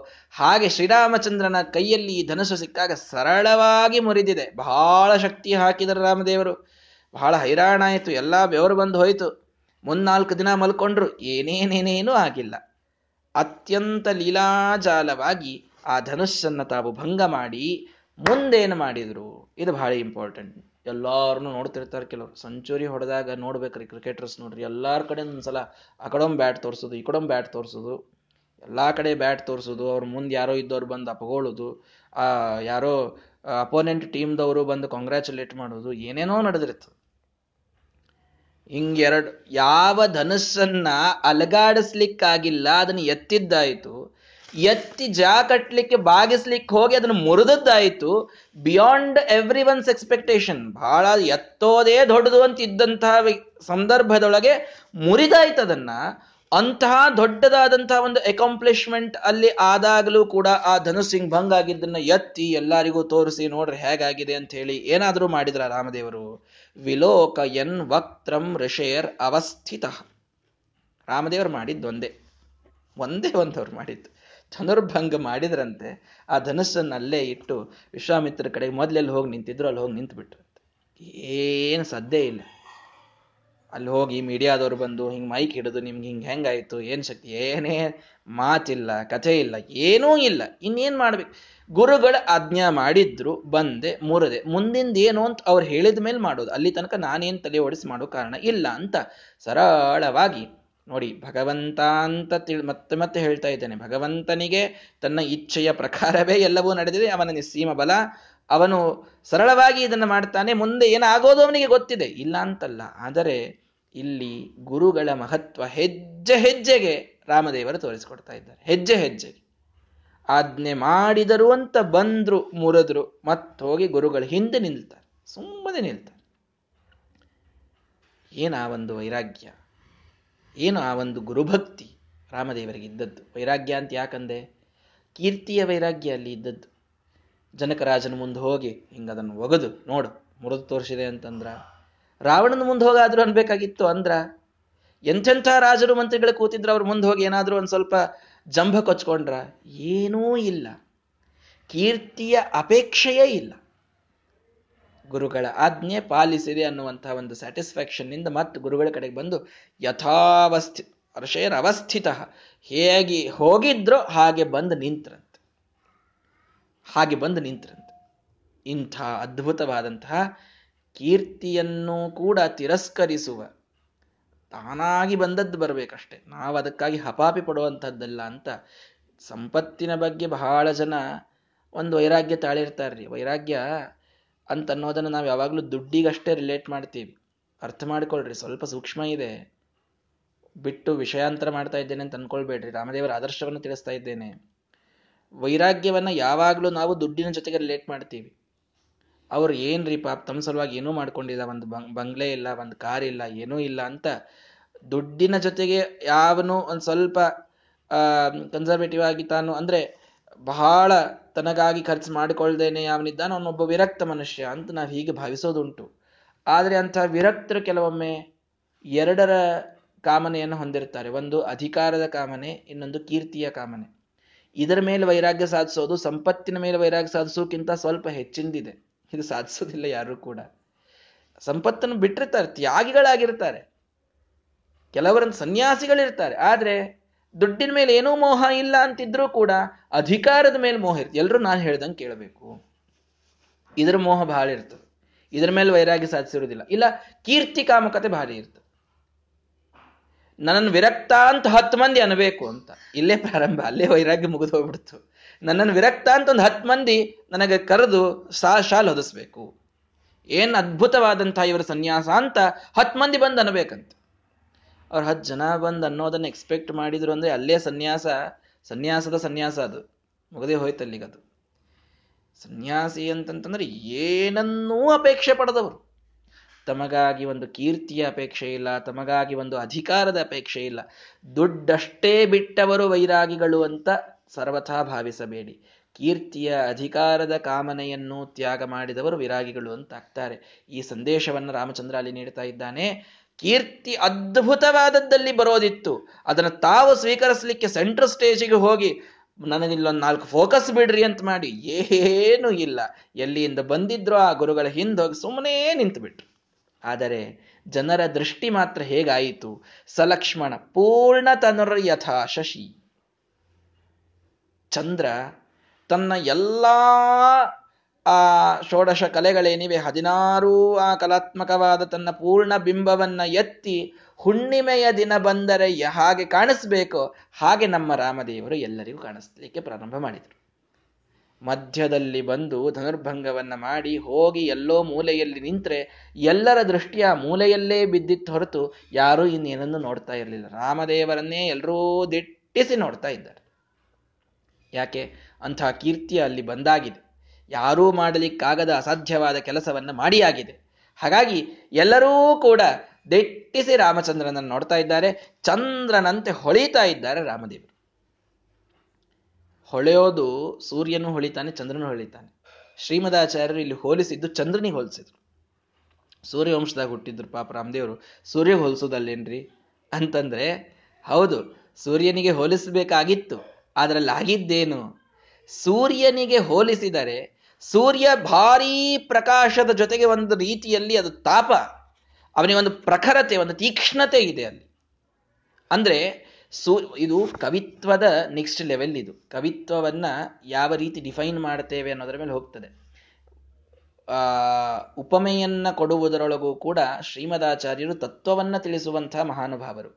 ಹಾಗೆ ಶ್ರೀರಾಮಚಂದ್ರನ ಕೈಯಲ್ಲಿ ಈ ಧನುಸ್ಸು ಸಿಕ್ಕಾಗ ಸರಳವಾಗಿ ಮುರಿದಿದೆ. ಬಹಳ ಶಕ್ತಿ ಹಾಕಿದರು ರಾಮದೇವರು. ಬಹಳ ಹೈರಾಣ ಆಯಿತು, ಎಲ್ಲ ಬೆವರು ಬಂದು ಹೋಯಿತು. 3-4 ದಿನ ಮಲ್ಕೊಂಡ್ರು, ಏನೇನೇನೇನೂ ಆಗಿಲ್ಲ. ಅತ್ಯಂತ ಲೀಲಾಜಾಲವಾಗಿ ಆ ಧನುಸ್ಸನ್ನು ತಾವು ಭಂಗ ಮಾಡಿ ಮುಂದೇನು ಮಾಡಿದರು, ಇದು ಬಹಳ ಇಂಪಾರ್ಟೆಂಟ್. ಎಲ್ಲಾರನ್ನೂ ನೋಡ್ತಿರ್ತಾರೆ ಕೆಲವರು. ಸೆಂಚುರಿ ಹೊಡೆದಾಗ ನೋಡ್ಬೇಕ್ರಿ ಕ್ರಿಕೆಟರ್ಸ್ ನೋಡ್ರಿ, ಎಲ್ಲರ ಕಡೆ ಒಂದ್ಸಲ ಆ ಕಡೊಂದು ಬ್ಯಾಟ್ ತೋರಿಸೋದು, ಈ ಕಡೊಂದು ಬ್ಯಾಟ್ ತೋರಿಸೋದು, ಎಲ್ಲ ಕಡೆ ಬ್ಯಾಟ್ ತೋರಿಸೋದು. ಅವ್ರ ಮುಂದೆ ಯಾರೋ ಇದ್ದವ್ರು ಬಂದು ಅಪಗೊಳ್ಳೋದು, ಯಾರೋ ಅಪೋನೆಂಟ್ ಟೀಮ್ದವರು ಬಂದು ಕಾಂಗ್ರ್ಯಾಚುಲೇಟ್ ಮಾಡೋದು, ಏನೇನೋ ನಡೆದಿರ್ತದೆ. ಹಿಂಗೆರಡು ಯಾವ ಧನುಸ್ಸನ್ನ ಅಲಗಾಡಿಸ್ಲಿಕ್ಕಾಗಿಲ್ಲ ಅದನ್ನು ಎತ್ತಿದ್ದಾಯಿತು, ಎತ್ತಿ ಕಟ್ಟಲಿಕ್ಕೆ ಬಾಗಿಸ್ಲಿಕ್ಕೆ ಹೋಗಿ ಅದನ್ನು ಮುರಿದದ್ದಾಯಿತು. ಬಿಯಾಂಡ್ ಎವ್ರಿ ಒನ್ಸ್ ಎಕ್ಸ್ಪೆಕ್ಟೇಷನ್, ಬಹಳ ಎತ್ತೋದೇ ದೊಡ್ಡದು ಅಂತ ಇದ್ದಂತಹ ಸಂದರ್ಭದೊಳಗೆ ಮುರಿದಾಯ್ತು ಅದನ್ನ. ಅಂತಹ ದೊಡ್ಡದಾದಂತಹ ಒಂದು ಅಕಾಂಪ್ಲಿಷ್ಮೆಂಟ್ ಅಲ್ಲಿ ಆದಾಗಲೂ ಕೂಡ ಆ ಧನುಸ್ಸಿಂಗ್ ಭಂಗ ಆಗಿದ್ದನ್ನ ಎತ್ತಿ ಎಲ್ಲರಿಗೂ ತೋರಿಸಿ ನೋಡ್ರಿ ಹೇಗಾಗಿದೆ ಅಂತ ಹೇಳಿ ಏನಾದರೂ ಮಾಡಿದ್ರ ರಾಮದೇವರು? ವಿಲೋಕ ಎನ್ ವಕ್ತ್ರಂ ಋಷೇರ್ ಅವಸ್ಥಿತ. ರಾಮದೇವರು ಮಾಡಿದ್ದೊಂದೇ, ಒಂದವ್ರು ಮಾಡಿದ್ದು ಧನುರ್ಭಂಗ ಮಾಡಿದ್ರಂತೆ. ಆ ಧನುಸ್ಸನ್ನಲ್ಲೇ ಇಟ್ಟು ವಿಶ್ವಾಮಿತ್ರ ಕಡೆಗೆ ಮೊದಲೆಲ್ಲಿ ಹೋಗಿ ನಿಂತಿದ್ರು ಅಲ್ಲಿ ಹೋಗಿ ನಿಂತು ಬಿಟ್ರಂತೆ. ಏನು ಸದ್ದೇ ಇಲ್ಲ. ಅಲ್ಲಿ ಹೋಗಿ ಮೀಡಿಯಾದವ್ರು ಬಂದು ಹಿಂಗೆ ಮೈಕ್ ಹಿಡಿದು ನಿಮ್ಗೆ ಹಿಂಗೆ ಹೆಂಗಾಯಿತು, ಏನು ಶಕ್ತಿ, ಏನೇ ಮಾತಿಲ್ಲ, ಕಥೆ ಇಲ್ಲ, ಏನೂ ಇಲ್ಲ. ಇನ್ನೇನು ಮಾಡ್ಬೇಕು? ಗುರುಗಳು ಆಜ್ಞಾ ಮಾಡಿದ್ರು, ಬಂದೆ, ಮುರದೆ, ಮುಂದಿಂದ ಏನು ಅಂತ ಅವ್ರು ಹೇಳಿದ ಮೇಲೆ ಮಾಡೋದು. ಅಲ್ಲಿ ತನಕ ನಾನೇನು ತಲೆ ಓಡಿಸಿ ಮಾಡೋ ಕಾರಣ ಇಲ್ಲ ಅಂತ ಸರಳವಾಗಿ ನೋಡಿ. ಭಗವಂತ ಅಂತ ಮತ್ತೆ ಮತ್ತೆ ಹೇಳ್ತಾ ಇದ್ದೇನೆ. ಭಗವಂತನಿಗೆ ತನ್ನ ಇಚ್ಛೆಯ ಪ್ರಕಾರವೇ ಎಲ್ಲವೂ ನಡೆದಿದೆ. ಅವನ ನಿಸ್ಸೀಮ ಬಲ, ಅವನು ಸರಳವಾಗಿ ಇದನ್ನು ಮಾಡ್ತಾನೆ. ಮುಂದೆ ಏನಾಗೋದು ಅವನಿಗೆ ಗೊತ್ತಿದೆ, ಇಲ್ಲ ಅಂತಲ್ಲ. ಆದರೆ ಇಲ್ಲಿ ಗುರುಗಳ ಮಹತ್ವ ಹೆಜ್ಜೆ ಹೆಜ್ಜೆಗೆ ರಾಮದೇವರು ತೋರಿಸಿಕೊಡ್ತಾ ಇದ್ದಾರೆ. ಹೆಜ್ಜೆ ಹೆಜ್ಜೆಗೆ ಆಜ್ಞೆ ಮಾಡಿದರು ಅಂತ ಬಂದ್ರು, ಮುರಿದ್ರು, ಮತ್ತೆ ಹೋಗಿ ಗುರುಗಳ ಹಿಂದೆ ನಿಲ್ತಾರೆ, ಸುಮ್ಮನೆ ನಿಲ್ತಾರೆ. ಏನ ಒಂದು ವೈರಾಗ್ಯ, ಏನು ಆ ಒಂದು ಗುರುಭಕ್ತಿ ರಾಮದೇವರಿಗೆ ಇದ್ದದ್ದು. ವೈರಾಗ್ಯ ಅಂತ ಯಾಕಂದೆ, ಕೀರ್ತಿಯ ವೈರಾಗ್ಯ ಅಲ್ಲಿ ಇದ್ದದ್ದು. ಜನಕರಾಜನ ಮುಂದೆ ಹೋಗಿ ಹಿಂಗೆ ಅದನ್ನು ಒಗೆದು ನೋಡು ಮುರಿದು ತೋರಿಸಿದೆ ಅಂತಂದ್ರ ರಾವಣನ ಮುಂದೆ ಹೋಗಾದ್ರೂ ಅನ್ಬೇಕಾಗಿತ್ತು ಅಂದ್ರ ಎಂಥೆಂಥ ರಾಜರು ಮಂತ್ರಿಗಳು ಕೂತಿದ್ರು, ಅವ್ರ ಮುಂದೆ ಹೋಗಿ ಏನಾದ್ರೂ ಒಂದು ಸ್ವಲ್ಪ ಜಂಭ ಕೊಚ್ಕೊಂಡ್ರ? ಏನೂ ಇಲ್ಲ, ಕೀರ್ತಿಯ ಅಪೇಕ್ಷೆಯೇ ಇಲ್ಲ. ಗುರುಗಳ ಆಜ್ಞೆ ಪಾಲಿಸಿದೆ ಅನ್ನುವಂತಹ ಒಂದು ಸ್ಯಾಟಿಸ್ಫ್ಯಾಕ್ಷನ್ನಿಂದ ಮತ್ತು ಗುರುಗಳ ಕಡೆಗೆ ಬಂದು ಯಥಾವಸ್ಥಿತ ಅರ್ಷೇರವಸ್ಥಿತ ಹೇಗೆ ಹೋಗಿದ್ರೋ ಹಾಗೆ ಬಂದು ನಿಂತ್ರಂತೆ, ಇಂಥ ಅದ್ಭುತವಾದಂತಹ ಕೀರ್ತಿಯನ್ನು ಕೂಡ ತಿರಸ್ಕರಿಸುವ, ತಾನಾಗಿ ಬಂದದ್ದು ಬರಬೇಕಷ್ಟೆ, ನಾವು ಅದಕ್ಕಾಗಿ ಹಪಾಪಿ ಪಡುವಂಥದ್ದಲ್ಲ ಅಂತ. ಸಂಪತ್ತಿನ ಬಗ್ಗೆ ಬಹಳ ಜನ ಒಂದು ವೈರಾಗ್ಯ ತಾಳಿರ್ತಾರ್ರಿ. ವೈರಾಗ್ಯ ಅಂತನ್ನೋದನ್ನು ನಾವು ಯಾವಾಗಲೂ ದುಡ್ಡಿಗಷ್ಟೇ ರಿಲೇಟ್ ಮಾಡ್ತೀವಿ. ಅರ್ಥ ಮಾಡ್ಕೊಳ್ರಿ, ಸ್ವಲ್ಪ ಸೂಕ್ಷ್ಮ ಇದೆ, ಬಿಟ್ಟು ವಿಷಯಾಂತರ ಮಾಡ್ತಾ ಇದ್ದೇನೆ ಅಂತ ಅನ್ಕೊಳ್ಬೇಡ್ರಿ. ರಾಮದೇವರ ಆದರ್ಶವನ್ನು ತಿಳಿಸ್ತಾ ಇದ್ದೇನೆ. ವೈರಾಗ್ಯವನ್ನು ಯಾವಾಗಲೂ ನಾವು ದುಡ್ಡಿನ ಜೊತೆಗೆ ರಿಲೇಟ್ ಮಾಡ್ತೀವಿ. ಅವ್ರು ಏನ್ರಿ ಪಾಪ ತಮ್ಮ ಸಲುವಾಗಿ ಏನೂ ಮಾಡ್ಕೊಂಡಿಲ್ಲ, ಒಂದು ಬಂಗ್ಲೆ ಇಲ್ಲ, ಒಂದು ಕಾರ್ ಇಲ್ಲ, ಏನೂ ಇಲ್ಲ ಅಂತ ದುಡ್ಡಿನ ಜೊತೆಗೆ ಯಾವನು ಒಂದು ಸ್ವಲ್ಪ ಕನ್ಸರ್ವೇಟಿವ್ ಆಗಿ ತಾನು ಅಂದರೆ ಬಹಳ ತನಗಾಗಿ ಖರ್ಚು ಮಾಡಿಕೊಳ್ದೇನೆ ಯಾವನಿದ್ದಾನೋ ಅವನೊಬ್ಬ ವಿರಕ್ತ ಮನುಷ್ಯ ಅಂತ ನಾವು ಹೀಗೆ ಭಾವಿಸೋದುಂಟು. ಆದರೆ ಅಂಥ ವಿರಕ್ತರು ಕೆಲವೊಮ್ಮೆ ಎರಡರ ಕಾಮನೆಯನ್ನು ಹೊಂದಿರ್ತಾರೆ. ಒಂದು ಅಧಿಕಾರದ ಕಾಮನೆ, ಇನ್ನೊಂದು ಕೀರ್ತಿಯ ಕಾಮನೆ. ಇದರ ಮೇಲೆ ವೈರಾಗ್ಯ ಸಾಧಿಸೋದು ಸಂಪತ್ತಿನ ಮೇಲೆ ವೈರಾಗ್ಯ ಸಾಧಿಸೋಕ್ಕಿಂತ ಸ್ವಲ್ಪ ಹೆಚ್ಚಿಂದಿದೆ. ಇದು ಸಾಧಿಸೋದಿಲ್ಲ ಯಾರೂ ಕೂಡ. ಸಂಪತ್ತನ್ನು ಬಿಟ್ಟಿರ್ತಾರೆ, ತ್ಯಾಗಿಗಳಾಗಿರ್ತಾರೆ, ಕೆಲವರನ್ನು ಸನ್ಯಾಸಿಗಳಿರ್ತಾರೆ. ಆದರೆ ದುಡ್ಡಿನ ಮೇಲೆ ಏನೂ ಮೋಹ ಇಲ್ಲ ಅಂತಿದ್ರೂ ಕೂಡ ಅಧಿಕಾರದ ಮೇಲೆ ಮೋಹ ಇರ್ತದೆ. ಎಲ್ಲರೂ ನಾನು ಹೇಳ್ದಂಗೆ ಕೇಳಬೇಕು, ಇದರ ಮೋಹ ಭಾಳ ಇರ್ತದೆ, ಇದರ ಮೇಲೆ ವೈರಾಗ್ಯ ಸಾಧಿಸಿರುವುದಿಲ್ಲ. ಇಲ್ಲ, ಕೀರ್ತಿ ಕಾಮಕತೆ ಭಾರಿ ಇರ್ತದೆ, ನನ್ನನ್ನು ವಿರಕ್ತ ಅಂತ 10 ಮಂದಿ ಅನ್ಬೇಕು ಅಂತ. ಇಲ್ಲೇ ಪ್ರಾರಂಭ, ಅಲ್ಲೇ ವೈರಾಗ್ಯ ಮುಗಿದು ಹೋಗ್ಬಿಡ್ತು. ನನ್ನನ್ನು ವಿರಕ್ತ ಅಂತ ಒಂದು 10 ಮಂದಿ ನನಗೆ ಕರೆದು ಶಾಲ್ ಹೊದಿಸ್ಬೇಕು, ಏನ್ ಅದ್ಭುತವಾದಂತಹ ಇವರ ಸನ್ಯಾಸ ಅಂತ 10 ಮಂದಿ ಬಂದು ಅನ್ಬೇಕಂತ. ಅವ್ರು 10 ಜನ ಬಂದು ಅನ್ನೋದನ್ನ ಎಕ್ಸ್ಪೆಕ್ಟ್ ಮಾಡಿದ್ರು ಅಂದ್ರೆ ಅಲ್ಲೇ ಸನ್ಯಾಸ ಅದು ಮುಗದೆ ಹೋಯ್ತು. ಅಲ್ಲಿಗದು ಸನ್ಯಾಸಿ ಅಂತಂತಂದ್ರೆ ಏನನ್ನೂ ಅಪೇಕ್ಷೆ ಪಡೆದವರು. ತಮಗಾಗಿ ಒಂದು ಕೀರ್ತಿಯ ಅಪೇಕ್ಷೆ ಇಲ್ಲ, ತಮಗಾಗಿ ಒಂದು ಅಧಿಕಾರದ ಅಪೇಕ್ಷೆ ಇಲ್ಲ, ದುಡ್ಡಷ್ಟೇ ಬಿಟ್ಟವರು ವೈರಾಗಿಗಳು ಅಂತ ಸರ್ವಥಾ ಭಾವಿಸಬೇಡಿ. ಕೀರ್ತಿಯ ಅಧಿಕಾರದ ಕಾಮನೆಯನ್ನು ತ್ಯಾಗ ಮಾಡಿದವರು ವಿರಾಗಿಗಳು ಅಂತಾಗ್ತಾರೆ. ಈ ಸಂದೇಶವನ್ನು ರಾಮಚಂದ್ರ ಅಲ್ಲಿ ನೀಡ್ತಾ ಇದ್ದಾನೆ. ಕೀರ್ತಿ ಅದ್ಭುತವಾದದ್ದಲ್ಲಿ ಬರೋದಿತ್ತು, ಅದನ್ನು ತಾವು ಸ್ವೀಕರಿಸಲಿಕ್ಕೆ ಸೆಂಟ್ರಲ್ ಸ್ಟೇಜಿಗೆ ಹೋಗಿ ನನಗಿಲ್ಲೊಂದು 4 ಫೋಕಸ್ ಬಿಡ್ರಿ ಅಂತ ಮಾಡಿ ಏನೂ ಇಲ್ಲ, ಎಲ್ಲಿಯಿಂದ ಬಂದಿದ್ರೋ ಆ ಗುರುಗಳ ಹಿಂದೆ ಹೋಗಿ ಸುಮ್ಮನೆ ನಿಂತು ಬಿಟ್ರು. ಆದರೆ ಜನರ ದೃಷ್ಟಿ ಮಾತ್ರ ಹೇಗಾಯಿತು? ಸಲಕ್ಷ್ಮಣ ಪೂರ್ಣ ತನುರ್ಯಥಾ ಶಶಿ. ಚಂದ್ರ ತನ್ನ ಎಲ್ಲ ಆ 16 ಕಲೆಗಳೇನಿವೆ 16 ಆ ಕಲಾತ್ಮಕವಾದ ತನ್ನ ಪೂರ್ಣ ಬಿಂಬವನ್ನ ಎತ್ತಿ ಹುಣ್ಣಿಮೆಯ ದಿನ ಬಂದರೆ ಹಾಗೆ ಕಾಣಿಸ್ಬೇಕೋ ಹಾಗೆ ನಮ್ಮ ರಾಮದೇವರು ಎಲ್ಲರಿಗೂ ಕಾಣಿಸ್ಲಿಕ್ಕೆ ಪ್ರಾರಂಭ ಮಾಡಿದರು. ಮಧ್ಯದಲ್ಲಿ ಬಂದು ಧನುರ್ಭಂಗವನ್ನ ಮಾಡಿ ಹೋಗಿ ಎಲ್ಲೋ ಮೂಲೆಯಲ್ಲಿ ನಿಂತರೆ ಎಲ್ಲರ ದೃಷ್ಟಿ ಆ ಮೂಲೆಯಲ್ಲೇ ಬಿದ್ದಿತ್ತು ಹೊರತು ಯಾರೂ ಇನ್ನೇನನ್ನು ನೋಡ್ತಾ ಇರಲಿಲ್ಲ. ರಾಮದೇವರನ್ನೇ ಎಲ್ಲರೂ ದಿಟ್ಟಿಸಿ ನೋಡ್ತಾ ಇದ್ದಾರೆ. ಯಾಕೆ? ಅಂಥ ಕೀರ್ತಿ ಅಲ್ಲಿ ಬಂದಾಗಿದೆ, ಯಾರೂ ಮಾಡಲಿಕ್ಕಾಗದ ಅಸಾಧ್ಯವಾದ ಕೆಲಸವನ್ನು ಮಾಡಿಯಾಗಿದೆ. ಹಾಗಾಗಿ ಎಲ್ಲರೂ ಕೂಡ ದಿಟ್ಟಿಸಿ ರಾಮಚಂದ್ರನನ್ನು ನೋಡ್ತಾ ಇದ್ದಾರೆ. ಚಂದ್ರನಂತೆ ಹೊಳಿತಾ ಇದ್ದಾರೆ ರಾಮದೇವರು. ಹೊಳೆಯೋದು ಸೂರ್ಯನು ಹೊಳಿತಾನೆ, ಚಂದ್ರನು ಹೊಳಿತಾನೆ. ಶ್ರೀಮದಾಚಾರ್ಯರು ಇಲ್ಲಿ ಹೋಲಿಸಿದ್ದು ಚಂದ್ರನಿಗೆ ಹೋಲಿಸಿದ್ರು. ಸೂರ್ಯವಂಶದಾಗ ಹುಟ್ಟಿದ್ರು ಪಾಪ ರಾಮದೇವರು, ಸೂರ್ಯ ಹೋಲಿಸೋದಲ್ಲೇನ್ರಿ ಅಂತಂದ್ರೆ ಹೌದು, ಸೂರ್ಯನಿಗೆ ಹೋಲಿಸಬೇಕಾಗಿತ್ತು. ಅದರಲ್ಲಿ ಆಗಿದ್ದೇನು? ಸೂರ್ಯನಿಗೆ ಹೋಲಿಸಿದರೆ ಸೂರ್ಯ ಭಾರೀ ಪ್ರಕಾಶದ ಜೊತೆಗೆ ಒಂದು ರೀತಿಯಲ್ಲಿ ಅದು ತಾಪ, ಅವನಿಗೆ ಒಂದು ಪ್ರಖರತೆ, ಒಂದು ತೀಕ್ಷ್ಣತೆ ಇದೆ ಅಲ್ಲಿ. ಅಂದರೆ ಇದು ಕವಿತ್ವದ ನೆಕ್ಸ್ಟ್ ಲೆವೆಲ್. ಇದು ಕವಿತ್ವವನ್ನು ಯಾವ ರೀತಿ ಡಿಫೈನ್ ಮಾಡ್ತೇವೆ ಅನ್ನೋದರ ಮೇಲೆ ಹೋಗ್ತದೆ. ಉಪಮೆಯನ್ನು ಕೊಡುವುದರೊಳಗೂ ಕೂಡ ಶ್ರೀಮದಾಚಾರ್ಯರು ತತ್ವವನ್ನು ತಿಳಿಸುವಂತಹ ಮಹಾನುಭಾವರು.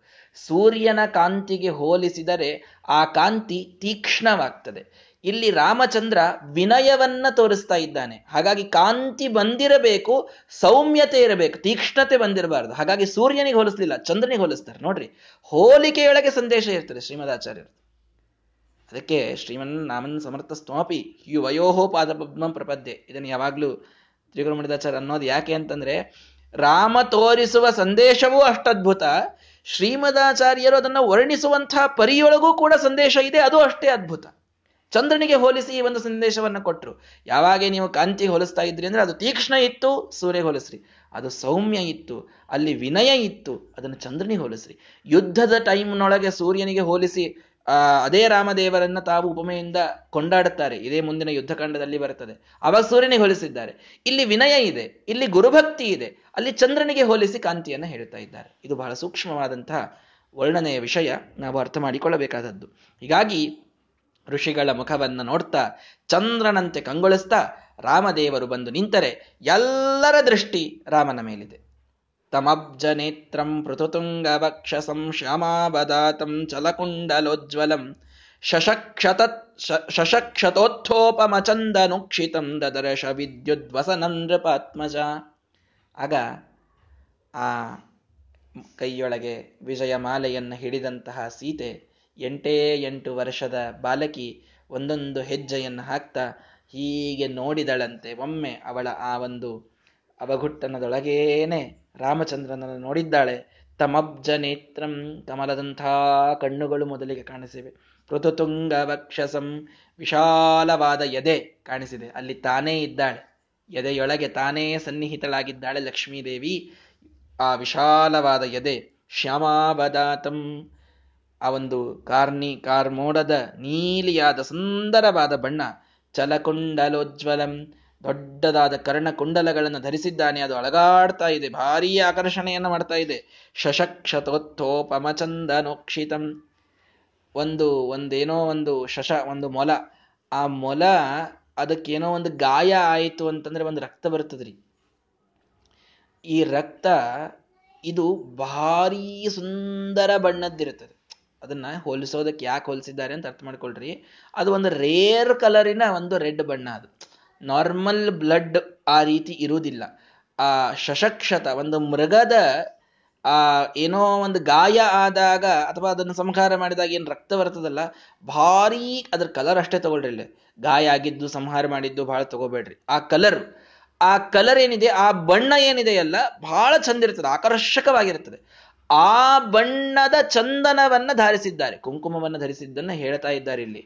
ಸೂರ್ಯನ ಕಾಂತಿಗೆ ಹೋಲಿಸಿದರೆ ಆ ಕಾಂತಿ ತೀಕ್ಷ್ಣವಾಗ್ತದೆ. ಇಲ್ಲಿ ರಾಮಚಂದ್ರ ವಿನಯವನ್ನ ತೋರಿಸ್ತಾ ಇದ್ದಾನೆ. ಹಾಗಾಗಿ ಕಾಂತಿ ಬಂದಿರಬೇಕು, ಸೌಮ್ಯತೆ ಇರಬೇಕು, ತೀಕ್ಷ್ಣತೆ ಬಂದಿರಬಾರದು. ಹಾಗಾಗಿ ಸೂರ್ಯನಿಗೆ ಹೋಲಿಸ್ಲಿಲ್ಲ, ಚಂದ್ರನಿಗೆ ಹೋಲಿಸ್ತಾರೆ. ನೋಡ್ರಿ, ಹೋಲಿಕೆಯೊಳಗೆ ಸಂದೇಶ ಇರ್ತದೆ ಶ್ರೀಮದಾಚಾರ್ಯರು. ಅದಕ್ಕೆ ಶ್ರೀಮನ್ ನಾಮನ್ ಸಮರ್ಥ ಸ್ತೋಪಿ ಯುವಯೋಹೋ ಪಾದ ಪದ್ಮಂ ಪ್ರಪದ್ಯೆ. ಇದನ್ನು ಯಾವಾಗಲೂ ತ್ರಿಗುರುಮುನಿದಾಚಾರ್ಯ ಅನ್ನೋದು ಯಾಕೆ ಅಂತಂದ್ರೆ ರಾಮ ತೋರಿಸುವ ಸಂದೇಶವೂ ಅಷ್ಟದ್ಭುತ, ಶ್ರೀಮದಾಚಾರ್ಯರು ಅದನ್ನು ವರ್ಣಿಸುವಂತಹ ಪರಿಯೊಳಗೂ ಕೂಡ ಸಂದೇಶ ಇದೆ, ಅದು ಅಷ್ಟೇ ಅದ್ಭುತ. ಚಂದ್ರನಿಗೆ ಹೋಲಿಸಿ ಈ ಒಂದು ಸಂದೇಶವನ್ನು ಕೊಟ್ಟರು. ಯಾವಾಗ ನೀವು ಕಾಂತಿಗೆ ಹೋಲಿಸ್ತಾ ಇದ್ರಿ ಅಂದ್ರೆ ಅದು ತೀಕ್ಷ್ಣ ಇತ್ತು, ಸೂರ್ಯ ಹೋಲಿಸ್ರಿ. ಅದು ಸೌಮ್ಯ ಇತ್ತು, ಅಲ್ಲಿ ವಿನಯ ಇತ್ತು, ಅದನ್ನು ಚಂದ್ರನಿಗೆ ಹೋಲಿಸ್ರಿ. ಯುದ್ಧದ ಟೈಮ್ನೊಳಗೆ ಸೂರ್ಯನಿಗೆ ಹೋಲಿಸಿ ಅದೇ ರಾಮದೇವರನ್ನ ತಾವು ಉಪಮೆಯಿಂದ ಕೊಂಡಾಡುತ್ತಾರೆ. ಇದೇ ಮುಂದಿನ ಯುದ್ಧಕಾಂಡದಲ್ಲಿ ಬರುತ್ತದೆ. ಅವಾಗ ಸೂರ್ಯನಿಗೆ ಹೋಲಿಸಿದ್ದಾರೆ. ಇಲ್ಲಿ ವಿನಯ ಇದೆ, ಇಲ್ಲಿ ಗುರುಭಕ್ತಿ ಇದೆ, ಅಲ್ಲಿ ಚಂದ್ರನಿಗೆ ಹೋಲಿಸಿ ಕಾಂತಿಯನ್ನು ಹೇಳುತ್ತಾ ಇದ್ದಾರೆ. ಇದು ಬಹಳ ಸೂಕ್ಷ್ಮವಾದಂತಹ ವರ್ಣನೆಯ ವಿಷಯ, ನಾವು ಅರ್ಥ ಮಾಡಿಕೊಳ್ಳಬೇಕಾದದ್ದು. ಹೀಗಾಗಿ ಋಷಿಗಳ ಮುಖವನ್ನು ನೋಡ್ತಾ ಚಂದ್ರನಂತೆ ಕಂಗೊಳಿಸ್ತಾ ರಾಮದೇವರು ಬಂದು ನಿಂತರೆ ಎಲ್ಲರ ದೃಷ್ಟಿ ರಾಮನ ಮೇಲಿದೆ. ತಮಬ್ಜ ನೇತ್ರಂ ಪೃಥುತುಂಗ ವಕ್ಷಸಂ ಶ್ಯಾಮಾಬದಾತಂ ಚಲಕುಂಡಲೋಜ್ವಲಂ ಶಶಕ್ಷತೋತ್ಥೋಪಮಚಂದನುಕ್ಷಿತಂ ದದರ್ಶ ವಿದ್ಯುದ್ವಸನಂ ನೃಪಾತ್ಮಜ. ಆಗ ಆ ಕೈಯೊಳಗೆ ವಿಜಯಮಾಲೆಯನ್ನು ಹಿಡಿದಂತಹ ಸೀತೆ, 8 ವರ್ಷದ ಬಾಲಕಿ, ಒಂದೊಂದು ಹೆಜ್ಜೆಯನ್ನು ಹಾಕ್ತಾ ಹೀಗೆ ನೋಡಿದಳಂತೆ. ಒಮ್ಮೆ ಅವಳ ಆ ಒಂದು ಅವಘುಟ್ಟನದೊಳಗೇನೆ ರಾಮಚಂದ್ರನನ್ನು ನೋಡಿದ್ದಾಳೆ. ತಮಬ್ಜ ನೇತ್ರಂ, ಕಮಲದಂಥ ಕಣ್ಣುಗಳು ಮೊದಲಿಗೆ ಕಾಣಿಸಿವೆ. ಪೃಥುತುಂಗ ವಕ್ಷಸಂ, ವಿಶಾಲವಾದ ಎದೆ ಕಾಣಿಸಿದೆ. ಅಲ್ಲಿ ತಾನೇ ಇದ್ದಾಳೆ, ಎದೆಯೊಳಗೆ ತಾನೇ ಸನ್ನಿಹಿತಳಾಗಿದ್ದಾಳೆ ಲಕ್ಷ್ಮೀದೇವಿ. ಆ ವಿಶಾಲವಾದ ಎದೆ, ಶ್ಯಾಮಾಬದಾತಂ, ಆ ಒಂದು ಕಾರ್ಮೋಡದ ನೀಲಿಯಾದ ಸುಂದರವಾದ ಬಣ್ಣ, ಚಲಕುಂಡಲೋಜ್ವಲಂ, ದೊಡ್ಡದಾದ ಕರ್ಣಕುಂಡಲಗಳನ್ನು ಧರಿಸಿದ್ದಾನೆ, ಅದು ಅಳಗಾಡ್ತಾ ಇದೆ, ಭಾರೀ ಆಕರ್ಷಣೆಯನ್ನು ಮಾಡ್ತಾ ಇದೆ. ಶಶಕ್ಷತೋತ್ಥೋಪಮಚಂದನೋಕ್ಷಿತಂ, ಒಂದೇನೋ ಒಂದು ಶಶ, ಒಂದು ಮೊಲ, ಆ ಮೊಲ ಅದಕ್ಕೇನೋ ಒಂದು ಗಾಯ ಆಯಿತು ಅಂತಂದ್ರೆ ಒಂದು ರಕ್ತ ಬರ್ತದ್ರಿ. ಈ ರಕ್ತ ಇದು ಭಾರೀ ಸುಂದರ ಬಣ್ಣದ್ದಿರುತ್ತದೆ. ಅದನ್ನ ಹೋಲಿಸೋದಕ್ಕೆ ಯಾಕೆ ಹೋಲಿಸಿದ್ದಾರೆ ಅಂತ ಅರ್ಥ ಮಾಡ್ಕೊಳ್ರಿ. ಅದು ಒಂದು ರೇರ್ ಕಲರಿನ ಒಂದು ರೆಡ್ ಬಣ್ಣ. ಅದು ನಾರ್ಮಲ್ ಬ್ಲಡ್ ಆ ರೀತಿ ಇರುವುದಿಲ್ಲ. ಆ ಶಶಕ್ಷತ, ಒಂದು ಮೃಗದ ಏನೋ ಒಂದು ಗಾಯ ಆದಾಗ ಅಥವಾ ಅದನ್ನು ಸಂಹಾರ ಮಾಡಿದಾಗ ಏನು ರಕ್ತ ಬರ್ತದಲ್ಲ, ಭಾರೀ ಅದ್ರ ಕಲರ್ ಅಷ್ಟೇ ತಗೊಳ್ರಿ. ಇಲ್ಲಿ ಗಾಯ ಆಗಿದ್ದು ಸಂಹಾರ ಮಾಡಿದ್ದು ಬಹಳ ತಗೋಬೇಡ್ರಿ. ಆ ಕಲರ್ ಏನಿದೆ, ಆ ಬಣ್ಣ ಏನಿದೆಯಲ್ಲ, ಬಹಳ ಚಂದ ಇರ್ತದೆ, ಆಕರ್ಷಕವಾಗಿರ್ತದೆ. ಆ ಬಣ್ಣದ ಚಂದನವನ್ನ ಧರಿಸಿದ್ದಾರೆ, ಕುಂಕುಮವನ್ನು ಧರಿಸಿದ್ದನ್ನು ಹೇಳ್ತಾ ಇದ್ದಾರೆ ಇಲ್ಲಿ.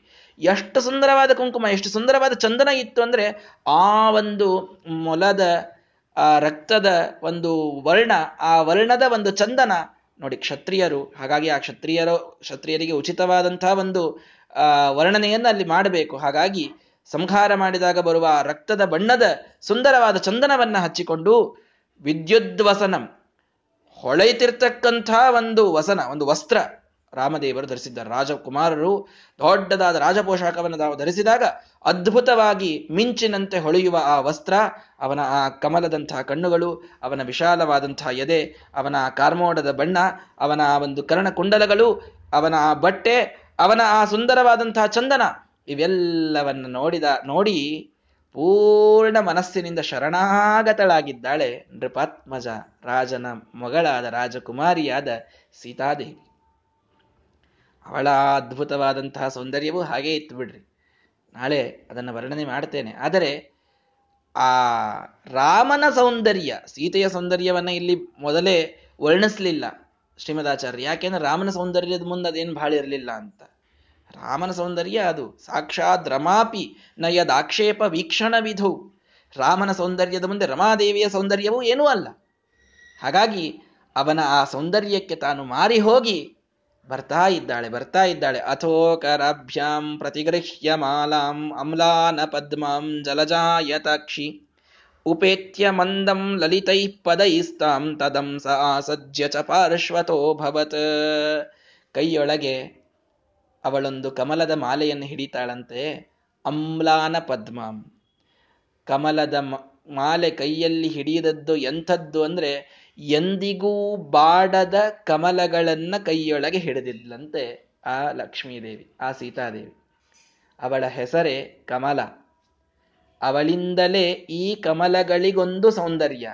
ಎಷ್ಟು ಸುಂದರವಾದ ಕುಂಕುಮ, ಎಷ್ಟು ಸುಂದರವಾದ ಚಂದನ ಇತ್ತು ಅಂದ್ರೆ ಆ ಒಂದು ಮೊಲದ ಆ ರಕ್ತದ ಒಂದು ವರ್ಣ, ಆ ವರ್ಣದ ಒಂದು ಚಂದನ ನೋಡಿ. ಕ್ಷತ್ರಿಯರು, ಹಾಗಾಗಿ ಆ ಕ್ಷತ್ರಿಯರಿಗೆ ಉಚಿತವಾದಂತಹ ಒಂದು ವರ್ಣನೆಯನ್ನು ಅಲ್ಲಿ ಮಾಡಬೇಕು. ಹಾಗಾಗಿ ಸಂಹಾರ ಮಾಡಿದಾಗ ಬರುವ ಆ ರಕ್ತದ ಬಣ್ಣದ ಸುಂದರವಾದ ಚಂದನವನ್ನ ಹಚ್ಚಿಕೊಂಡು ವಿದ್ಯುದ್ವಸನಂ, ಹೊಳೆಯುತ್ತಿರ್ತಕ್ಕಂಥ ಒಂದು ವಸನ, ಒಂದು ವಸ್ತ್ರ ರಾಮದೇವರು ಧರಿಸಿದ್ದಾರೆ. ರಾಜಕುಮಾರರು ದೊಡ್ಡದಾದ ರಾಜಪೋಷಾಕವನ್ನು ತಾವು ಧರಿಸಿದಾಗ ಅದ್ಭುತವಾಗಿ ಮಿಂಚಿನಂತೆ ಹೊಳೆಯುವ ಆ ವಸ್ತ್ರ, ಅವನ ಆ ಕಮಲದಂತಹ ಕಣ್ಣುಗಳು, ಅವನ ವಿಶಾಲವಾದಂತಹ ಎದೆ, ಅವನ ಆ ಕಾರ್ಮೋಡದ ಬಣ್ಣ, ಅವನ ಆ ಒಂದು ಕರ್ಣಕುಂಡಲಗಳು, ಅವನ ಆ ಬಟ್ಟೆ, ಅವನ ಆ ಸುಂದರವಾದಂತಹ ಚಂದನ, ಇವೆಲ್ಲವನ್ನು ನೋಡಿ ಪೂರ್ಣ ಮನಸ್ಸಿನಿಂದ ಶರಣಾಗತಳಾಗಿದ್ದಾಳೆ ನೃಪಾತ್ಮಜ, ರಾಜನ ಮಗಳಾದ ರಾಜಕುಮಾರಿಯಾದ ಸೀತಾದೇವಿ. ಅವಳ ಅದ್ಭುತವಾದಂತಹ ಸೌಂದರ್ಯವು ಹಾಗೇ ಇತ್ತು ಬಿಡ್ರಿ. ನಾಳೆ ಅದನ್ನು ವರ್ಣನೆ ಮಾಡ್ತೇನೆ. ಆದರೆ ಆ ರಾಮನ ಸೌಂದರ್ಯ, ಸೀತೆಯ ಸೌಂದರ್ಯವನ್ನು ಇಲ್ಲಿ ಮೊದಲೇ ವರ್ಣಿಸ್ಲಿಲ್ಲ ಶ್ರೀಮದಾಚಾರ್ಯ. ಯಾಕೆಂದ್ರೆ ರಾಮನ ಸೌಂದರ್ಯದ ಮುಂದೆ ಅದೇನು ಭಾಳ ಇರಲಿಲ್ಲ ಅಂತ. ರಾಮನ ಸೌಂದರ್ಯ ಅದು ಸಾಕ್ಷಾತ್ ರಮಾಪಿ ನಯದಾಕ್ಷೇಪ ವೀಕ್ಷಣ ವಿಧು. ರಾಮನ ಸೌಂದರ್ಯದ ಮುಂದೆ ರಮಾದೇವಿಯ ಸೌಂದರ್ಯವೂ ಏನೂ ಅಲ್ಲ. ಹಾಗಾಗಿ ಅವನ ಆ ಸೌಂದರ್ಯಕ್ಕೆ ತಾನು ಮಾರಿ ಹೋಗಿ ಬರ್ತಾ ಇದ್ದಾಳೆ. ಅಥೋಕರಾಭ್ಯಾಂ ಪ್ರತಿಗೃಹ್ಯ ಮಾಲಾಂ ಅಮ್ಲಾನ ಪದ್ಮಾಂ ಜಲಜಾಯತಾಕ್ಷಿ ಉಪೇತ್ಯ ಮಂದಂ ಲಲಿತೈ ಪದೈಸ್ತಾಂ ತದಂ ಸ ಆಸಜ್ಯ ಚ ಪಾರ್ಶ್ವತೋ ಭವತ್. ಕೈಯೊಳಗೆ ಅವಳೊಂದು ಕಮಲದ ಮಾಲೆಯನ್ನು ಹಿಡಿತಾಳಂತೆ, ಅಮ್ಲಾನ ಪದ್ಮಾಂ. ಕಮಲದ ಮಾಲೆ ಕೈಯಲ್ಲಿ ಹಿಡಿಯದದ್ದು ಎಂಥದ್ದು ಅಂದ್ರೆ ಎಂದಿಗೂ ಬಾಡದ ಕಮಲಗಳನ್ನ ಕೈಯೊಳಗೆ ಹಿಡಿದಿದ್ಲಂತೆ ಆ ಲಕ್ಷ್ಮೀದೇವಿ, ಆ ಸೀತಾದೇವಿ. ಅವಳ ಹೆಸರೇ ಕಮಲ. ಅವಳಿಂದಲೇ ಈ ಕಮಲಗಳಿಗೊಂದು ಸೌಂದರ್ಯ.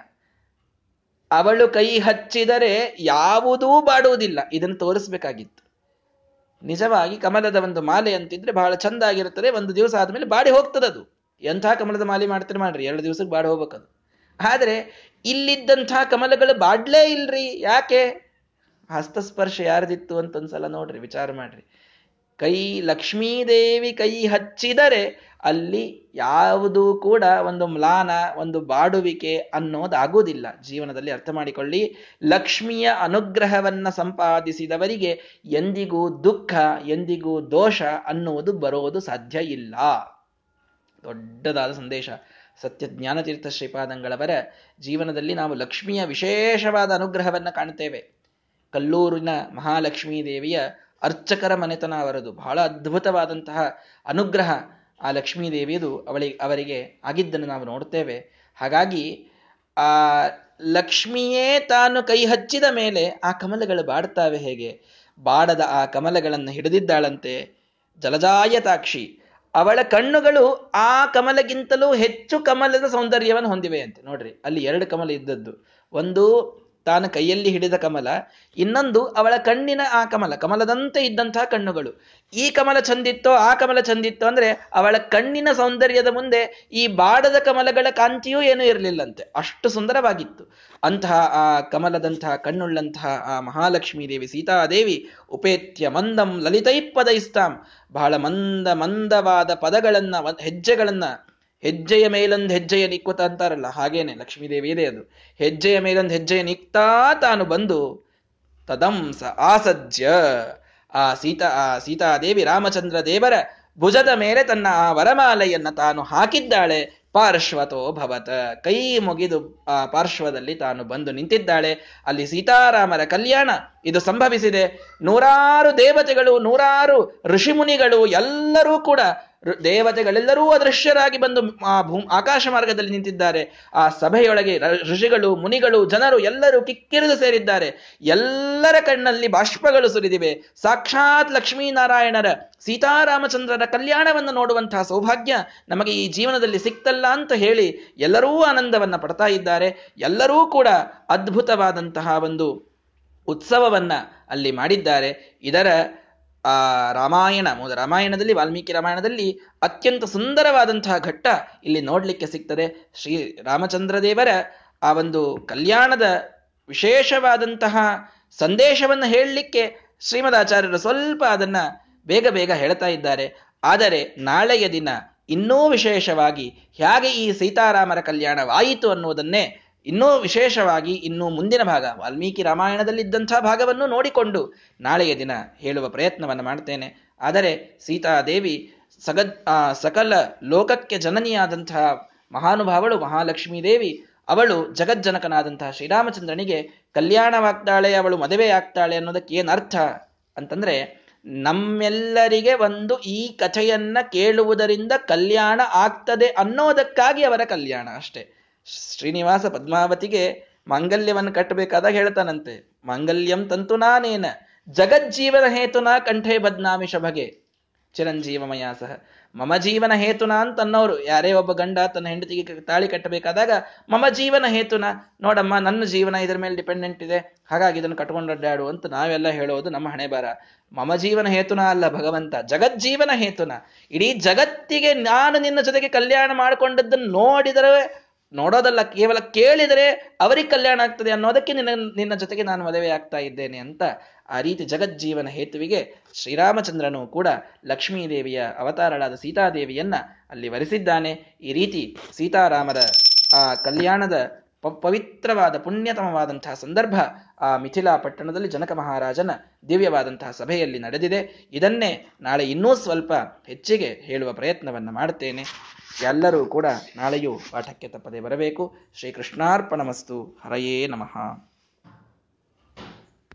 ಅವಳು ಕೈ ಹಚ್ಚಿದರೆ ಯಾವುದೂ ಬಾಡುವುದಿಲ್ಲ. ಇದನ್ನು ತೋರಿಸ್ಬೇಕಾಗಿತ್ತು. ನಿಜವಾಗಿ ಕಮಲದ ಒಂದು ಮಾಲೆ ಅಂತಿದ್ರೆ ಬಹಳ ಚಂದ ಆಗಿರುತ್ತದೆ. ಒಂದು ದಿವಸ ಆದಮೇಲೆ ಬಾಡಿ ಹೋಗ್ತದದು. ಎಂಥ ಕಮಲದ ಮಾಲೆ ಮಾಡ್ತೀರಿ ಮಾಡ್ರಿ, 2 ದಿವಸಕ್ಕೆ ಬಾಡಿ ಹೋಗ್ಬೇಕದು. ಆದರೆ ಇಲ್ಲಿದ್ದಂತಹ ಕಮಲಗಳು ಬಾಡ್ಲೇ ಇಲ್ರಿ. ಯಾಕೆ? ಹಸ್ತಸ್ಪರ್ಶ ಯಾರ್ದಿತ್ತು ಅಂತ ಒಂದ್ಸಲ ನೋಡ್ರಿ, ವಿಚಾರ ಮಾಡ್ರಿ. ಕೈ ಲಕ್ಷ್ಮೀದೇವಿ ಕೈ ಹಚ್ಚಿದರೆ ಅಲ್ಲಿ ಯಾವುದೂ ಕೂಡ ಒಂದು ಮ್ಲಾನ, ಒಂದು ಬಾಡುವಿಕೆ ಅನ್ನೋದಾಗುವುದಿಲ್ಲ. ಜೀವನದಲ್ಲಿ ಅರ್ಥ ಮಾಡಿಕೊಳ್ಳಿ, ಲಕ್ಷ್ಮಿಯ ಅನುಗ್ರಹವನ್ನು ಸಂಪಾದಿಸಿದವರಿಗೆ ಎಂದಿಗೂ ದುಃಖ, ಎಂದಿಗೂ ದೋಷ ಅನ್ನುವುದು ಬರೋದು ಸಾಧ್ಯ ಇಲ್ಲ. ದೊಡ್ಡದಾದ ಸಂದೇಶ ಸತ್ಯ ಜ್ಞಾನತೀರ್ಥ ಶ್ರೀಪಾದಂಗಳವರ. ಜೀವನದಲ್ಲಿ ನಾವು ಲಕ್ಷ್ಮಿಯ ವಿಶೇಷವಾದ ಅನುಗ್ರಹವನ್ನು ಕಾಣ್ತೇವೆ. ಕಲ್ಲೂರಿನ ಮಹಾಲಕ್ಷ್ಮೀ ದೇವಿಯ ಅರ್ಚಕರ ಮನೆತನ ಅವರದು. ಬಹಳ ಅದ್ಭುತವಾದಂತಹ ಅನುಗ್ರಹ ಆ ಲಕ್ಷ್ಮೀದೇವಿಯದು ಅವರಿಗೆ ಆಗಿದ್ದನ್ನು ನಾವು ನೋಡ್ತೇವೆ. ಹಾಗಾಗಿ ಆ ಲಕ್ಷ್ಮಿಯೇ ತಾನು ಕೈ ಹಚ್ಚಿದ ಮೇಲೆ ಆ ಕಮಲಗಳು ಬಾಡ್ತಾವೆ ಹೇಗೆ? ಬಾಡದ ಆ ಕಮಲಗಳನ್ನು ಹಿಡಿದಿದ್ದಾಳಂತೆ ಜಲಜಾಯತಾಕ್ಷಿ. ಅವಳ ಕಣ್ಣುಗಳು ಆ ಕಮಲಗಿಂತಲೂ ಹೆಚ್ಚು ಕಮಲದ ಸೌಂದರ್ಯವನ್ನು ಹೊಂದಿವೆಯಂತೆ. ನೋಡ್ರಿ, ಅಲ್ಲಿ ಎರಡು ಕಮಲ ಇದ್ದದ್ದು, ಒಂದು ತಾನು ಕೈಯಲ್ಲಿ ಹಿಡಿದ ಕಮಲ, ಇನ್ನೊಂದು ಅವಳ ಕಣ್ಣಿನ ಆ ಕಮಲ, ಕಮಲದಂತೆ ಇದ್ದಂತಹ ಕಣ್ಣುಗಳು. ಈ ಕಮಲ ಚಂದಿತ್ತೋ ಆ ಕಮಲ ಚಂದಿತ್ತೋ ಅಂದ್ರೆ ಅವಳ ಕಣ್ಣಿನ ಸೌಂದರ್ಯದ ಮುಂದೆ ಈ ಬಾಡದ ಕಮಲಗಳ ಕಾಂತಿಯೂ ಏನೂ ಇರಲಿಲ್ಲಂತೆ, ಅಷ್ಟು ಸುಂದರವಾಗಿತ್ತು. ಅಂತಹ ಆ ಕಮಲದಂತಹ ಕಣ್ಣುಳ್ಳಂತಹ ಆ ಮಹಾಲಕ್ಷ್ಮೀ ದೇವಿ ಸೀತಾದೇವಿ ಉಪೇತ್ಯ ಮಂದಂ ಲಲಿತೈಪದೈಸ್ತಾಂ, ಬಹಳ ಮಂದ ಮಂದವಾದ ಪದಗಳನ್ನ, ಹೆಜ್ಜೆಗಳನ್ನ, ಹೆಜ್ಜೆಯ ಮೇಲೊಂದು ಹೆಜ್ಜೆಯ ನಿಕ್ಕುತ್ತಾ ಅಂತಾರಲ್ಲ, ಹಾಗೇನೆ ಲಕ್ಷ್ಮೀದೇವಿ ಇದೆ ಅದು. ಹೆಜ್ಜೆಯ ಮೇಲೊಂದು ಹೆಜ್ಜೆಯ ನಿಕ್ತಾ ತಾನು ಬಂದು ತದಂಸ ಆಸಜ್ಯ ಆ ಸೀತಾದೇವಿ ರಾಮಚಂದ್ರ ದೇವರ ಭುಜದ ಮೇಲೆ ತನ್ನ ಆ ವರಮಾಲೆಯನ್ನ ತಾನು ಹಾಕಿದ್ದಾಳೆ. ಪಾರ್ಶ್ವತೋ ಭವತ, ಕೈ ಮುಗಿದು ಆ ಪಾರ್ಶ್ವದಲ್ಲಿ ತಾನು ಬಂದು ನಿಂತಿದ್ದಾಳೆ. ಅಲ್ಲಿ ಸೀತಾರಾಮರ ಕಲ್ಯಾಣ ಇದು ಸಂಭವಿಸಿದೆ. ನೂರಾರು ದೇವತೆಗಳು, ನೂರಾರು ಋಷಿಮುನಿಗಳು ಎಲ್ಲರೂ ಕೂಡ, ದೇವತೆಗಳೆಲ್ಲರೂ ಅದೃಶ್ಯರಾಗಿ ಬಂದು ಆಕಾಶ ಮಾರ್ಗದಲ್ಲಿ ನಿಂತಿದ್ದಾರೆ. ಆ ಸಭೆಯೊಳಗೆ ಋಷಿಗಳು, ಮುನಿಗಳು, ಜನರು ಎಲ್ಲರೂ ಕಿಕ್ಕಿರಿದು ಸೇರಿದ್ದಾರೆ. ಎಲ್ಲರ ಕಣ್ಣಲ್ಲಿ ಬಾಷ್ಪಗಳು ಸುರಿದಿವೆ. ಸಾಕ್ಷಾತ್ ಲಕ್ಷ್ಮೀನಾರಾಯಣರ ಸೀತಾರಾಮಚಂದ್ರರ ಕಲ್ಯಾಣವನ್ನು ನೋಡುವಂತಹ ಸೌಭಾಗ್ಯ ನಮಗೆ ಈ ಜೀವನದಲ್ಲಿ ಸಿಕ್ತಲ್ಲ ಅಂತ ಹೇಳಿ ಎಲ್ಲರೂ ಆನಂದವನ್ನ ಪಡ್ತಾ ಇದ್ದಾರೆ. ಎಲ್ಲರೂ ಕೂಡ ಅದ್ಭುತವಾದಂತಹ ಒಂದು ಉತ್ಸವವನ್ನ ಅಲ್ಲಿ ಮಾಡಿದ್ದಾರೆ. ಇದರ ರಾಮಾಯಣದಲ್ಲಿ, ವಾಲ್ಮೀಕಿ ರಾಮಾಯಣದಲ್ಲಿ ಅತ್ಯಂತ ಸುಂದರವಾದಂತಹ ಘಟ್ಟ ಇಲ್ಲಿ ನೋಡಲಿಕ್ಕೆ ಸಿಗ್ತದೆ. ಶ್ರೀ ರಾಮಚಂದ್ರ ದೇವರ ಆ ಒಂದು ಕಲ್ಯಾಣದ ವಿಶೇಷವಾದಂತಹ ಸಂದೇಶವನ್ನು ಹೇಳಲಿಕ್ಕೆ ಶ್ರೀಮದಾಚಾರ್ಯರು ಸ್ವಲ್ಪ ಅದನ್ನ ಬೇಗ ಬೇಗ ಹೇಳ್ತಾ ಇದ್ದಾರೆ. ಆದರೆ ನಾಳೆಯ ದಿನ ಇನ್ನೂ ವಿಶೇಷವಾಗಿ ಹೇಗೆ ಈ ಸೀತಾರಾಮರ ಕಲ್ಯಾಣವಾಯಿತು ಅನ್ನುವುದನ್ನೇ ಇನ್ನೂ ವಿಶೇಷವಾಗಿ ಇನ್ನೂ ಮುಂದಿನ ಭಾಗ, ವಾಲ್ಮೀಕಿ ರಾಮಾಯಣದಲ್ಲಿದ್ದಂಥ ಭಾಗವನ್ನು ನೋಡಿಕೊಂಡು ನಾಳೆಯ ದಿನ ಹೇಳುವ ಪ್ರಯತ್ನವನ್ನು ಮಾಡ್ತೇನೆ. ಆದರೆ ಸೀತಾದೇವಿ ಸಕಲ ಲೋಕಕ್ಕೆ ಜನನಿಯಾದಂತಹ ಮಹಾನುಭಾವಳು ಮಹಾಲಕ್ಷ್ಮೀ ದೇವಿ. ಅವಳು ಜಗಜ್ಜನಕನಾದಂತಹ ಶ್ರೀರಾಮಚಂದ್ರನಿಗೆ ಕಲ್ಯಾಣವಾಗ್ತಾಳೆ, ಅವಳು ಮದುವೆ ಆಗ್ತಾಳೆ ಅನ್ನೋದಕ್ಕೆ ಏನರ್ಥ ಅಂತಂದ್ರೆ, ನಮ್ಮೆಲ್ಲರಿಗೆ ಒಂದು ಈ ಕಥೆಯನ್ನ ಕೇಳುವುದರಿಂದ ಕಲ್ಯಾಣ ಆಗ್ತದೆ ಅನ್ನೋದಕ್ಕಾಗಿ ಅವರ ಕಲ್ಯಾಣ ಅಷ್ಟೇ. ಶ್ರೀನಿವಾಸ ಪದ್ಮಾವತಿಗೆ ಮಾಂಗಲ್ಯವನ್ನು ಕಟ್ಟಬೇಕಾದಾಗ ಹೇಳ್ತಾನಂತೆ, ಮಾಂಗಲ್ಯಂ ತಂತು ನಾನೇನ ಜಗಜ್ಜೀವನ ಹೇತುನಾ ಕಂಠೇ ಬದ್ನಾಮಿಷ ಬಗೆ ಚಿರಂಜೀವಮಯ ಸಹ. ಮಮ ಜೀವನ ಹೇತುನಾ ಅಂತನ್ನೋರು, ಯಾರೇ ಒಬ್ಬ ಗಂಡ ತನ್ನ ಹೆಂಡತಿಗೆ ತಾಳಿ ಕಟ್ಟಬೇಕಾದಾಗ ಮಮ ಜೀವನ ಹೇತುನಾ, ನೋಡಮ್ಮ ನನ್ನ ಜೀವನ ಇದರ ಮೇಲೆ ಡಿಪೆಂಡೆಂಟ್ ಇದೆ, ಹಾಗಾಗಿ ಇದನ್ನು ಕಟ್ಕೊಂಡು ಅಡ್ಡಾಡು ಅಂತ ನಾವೆಲ್ಲ ಹೇಳೋದು ನಮ್ಮ ಹಣೆ ಬಾರ. ಮಮ ಜೀವನ ಹೇತುನಾ ಅಲ್ಲ ಭಗವಂತ, ಜಗಜ್ಜೀವನ ಹೇತುನಾ. ಇಡೀ ಜಗತ್ತಿಗೆ ನಾನು ನಿನ್ನ ಜೊತೆಗೆ ಕಲ್ಯಾಣ ಮಾಡಿಕೊಂಡದ್ದನ್ನು ನೋಡೋದಲ್ಲ, ಕೇವಲ ಕೇಳಿದರೆ ಅವರಿಗೆ ಕಲ್ಯಾಣ ಆಗ್ತದೆ ಅನ್ನೋದಕ್ಕೆ ನಿನ್ನ ಜೊತೆಗೆ ನಾನು ಮದುವೆ ಆಗ್ತಾ ಇದ್ದೇನೆ ಅಂತ. ಆ ರೀತಿ ಜಗಜ್ಜೀವನ ಹೇತುವಿಗೆ ಶ್ರೀರಾಮಚಂದ್ರನು ಕೂಡ ಲಕ್ಷ್ಮೀದೇವಿಯ ಅವತಾರಳಾದ ಸೀತಾದೇವಿಯನ್ನ ಅಲ್ಲಿ ವರಿಸಿದ್ದಾನೆ. ಈ ರೀತಿ ಸೀತಾರಾಮರ ಆ ಕಲ್ಯಾಣದ ಪವಿತ್ರವಾದ ಪುಣ್ಯತಮವಾದಂತಹ ಸಂದರ್ಭ ಆ ಮಿಥಿಲಾ ಪಟ್ಟಣದಲ್ಲಿ ಜನಕ ಮಹಾರಾಜನ ದಿವ್ಯವಾದಂತಹ ಸಭೆಯಲ್ಲಿ ನಡೆದಿದೆ. ಇದನ್ನೇ ನಾಳೆ ಇನ್ನೂ ಸ್ವಲ್ಪ ಹೆಚ್ಚಿಗೆ ಹೇಳುವ ಪ್ರಯತ್ನವನ್ನು ಮಾಡ್ತೇನೆ. ಎಲ್ಲರೂ ಕೂಡ ನಾಳೆಯೂ ಪಾಠಕ್ಕೆ ತಪ್ಪದೆ ಬರಬೇಕು. ಶ್ರೀಕೃಷ್ಣಾರ್ಪಣಮಸ್ತು. ಹರಯೇ ನಮಃ.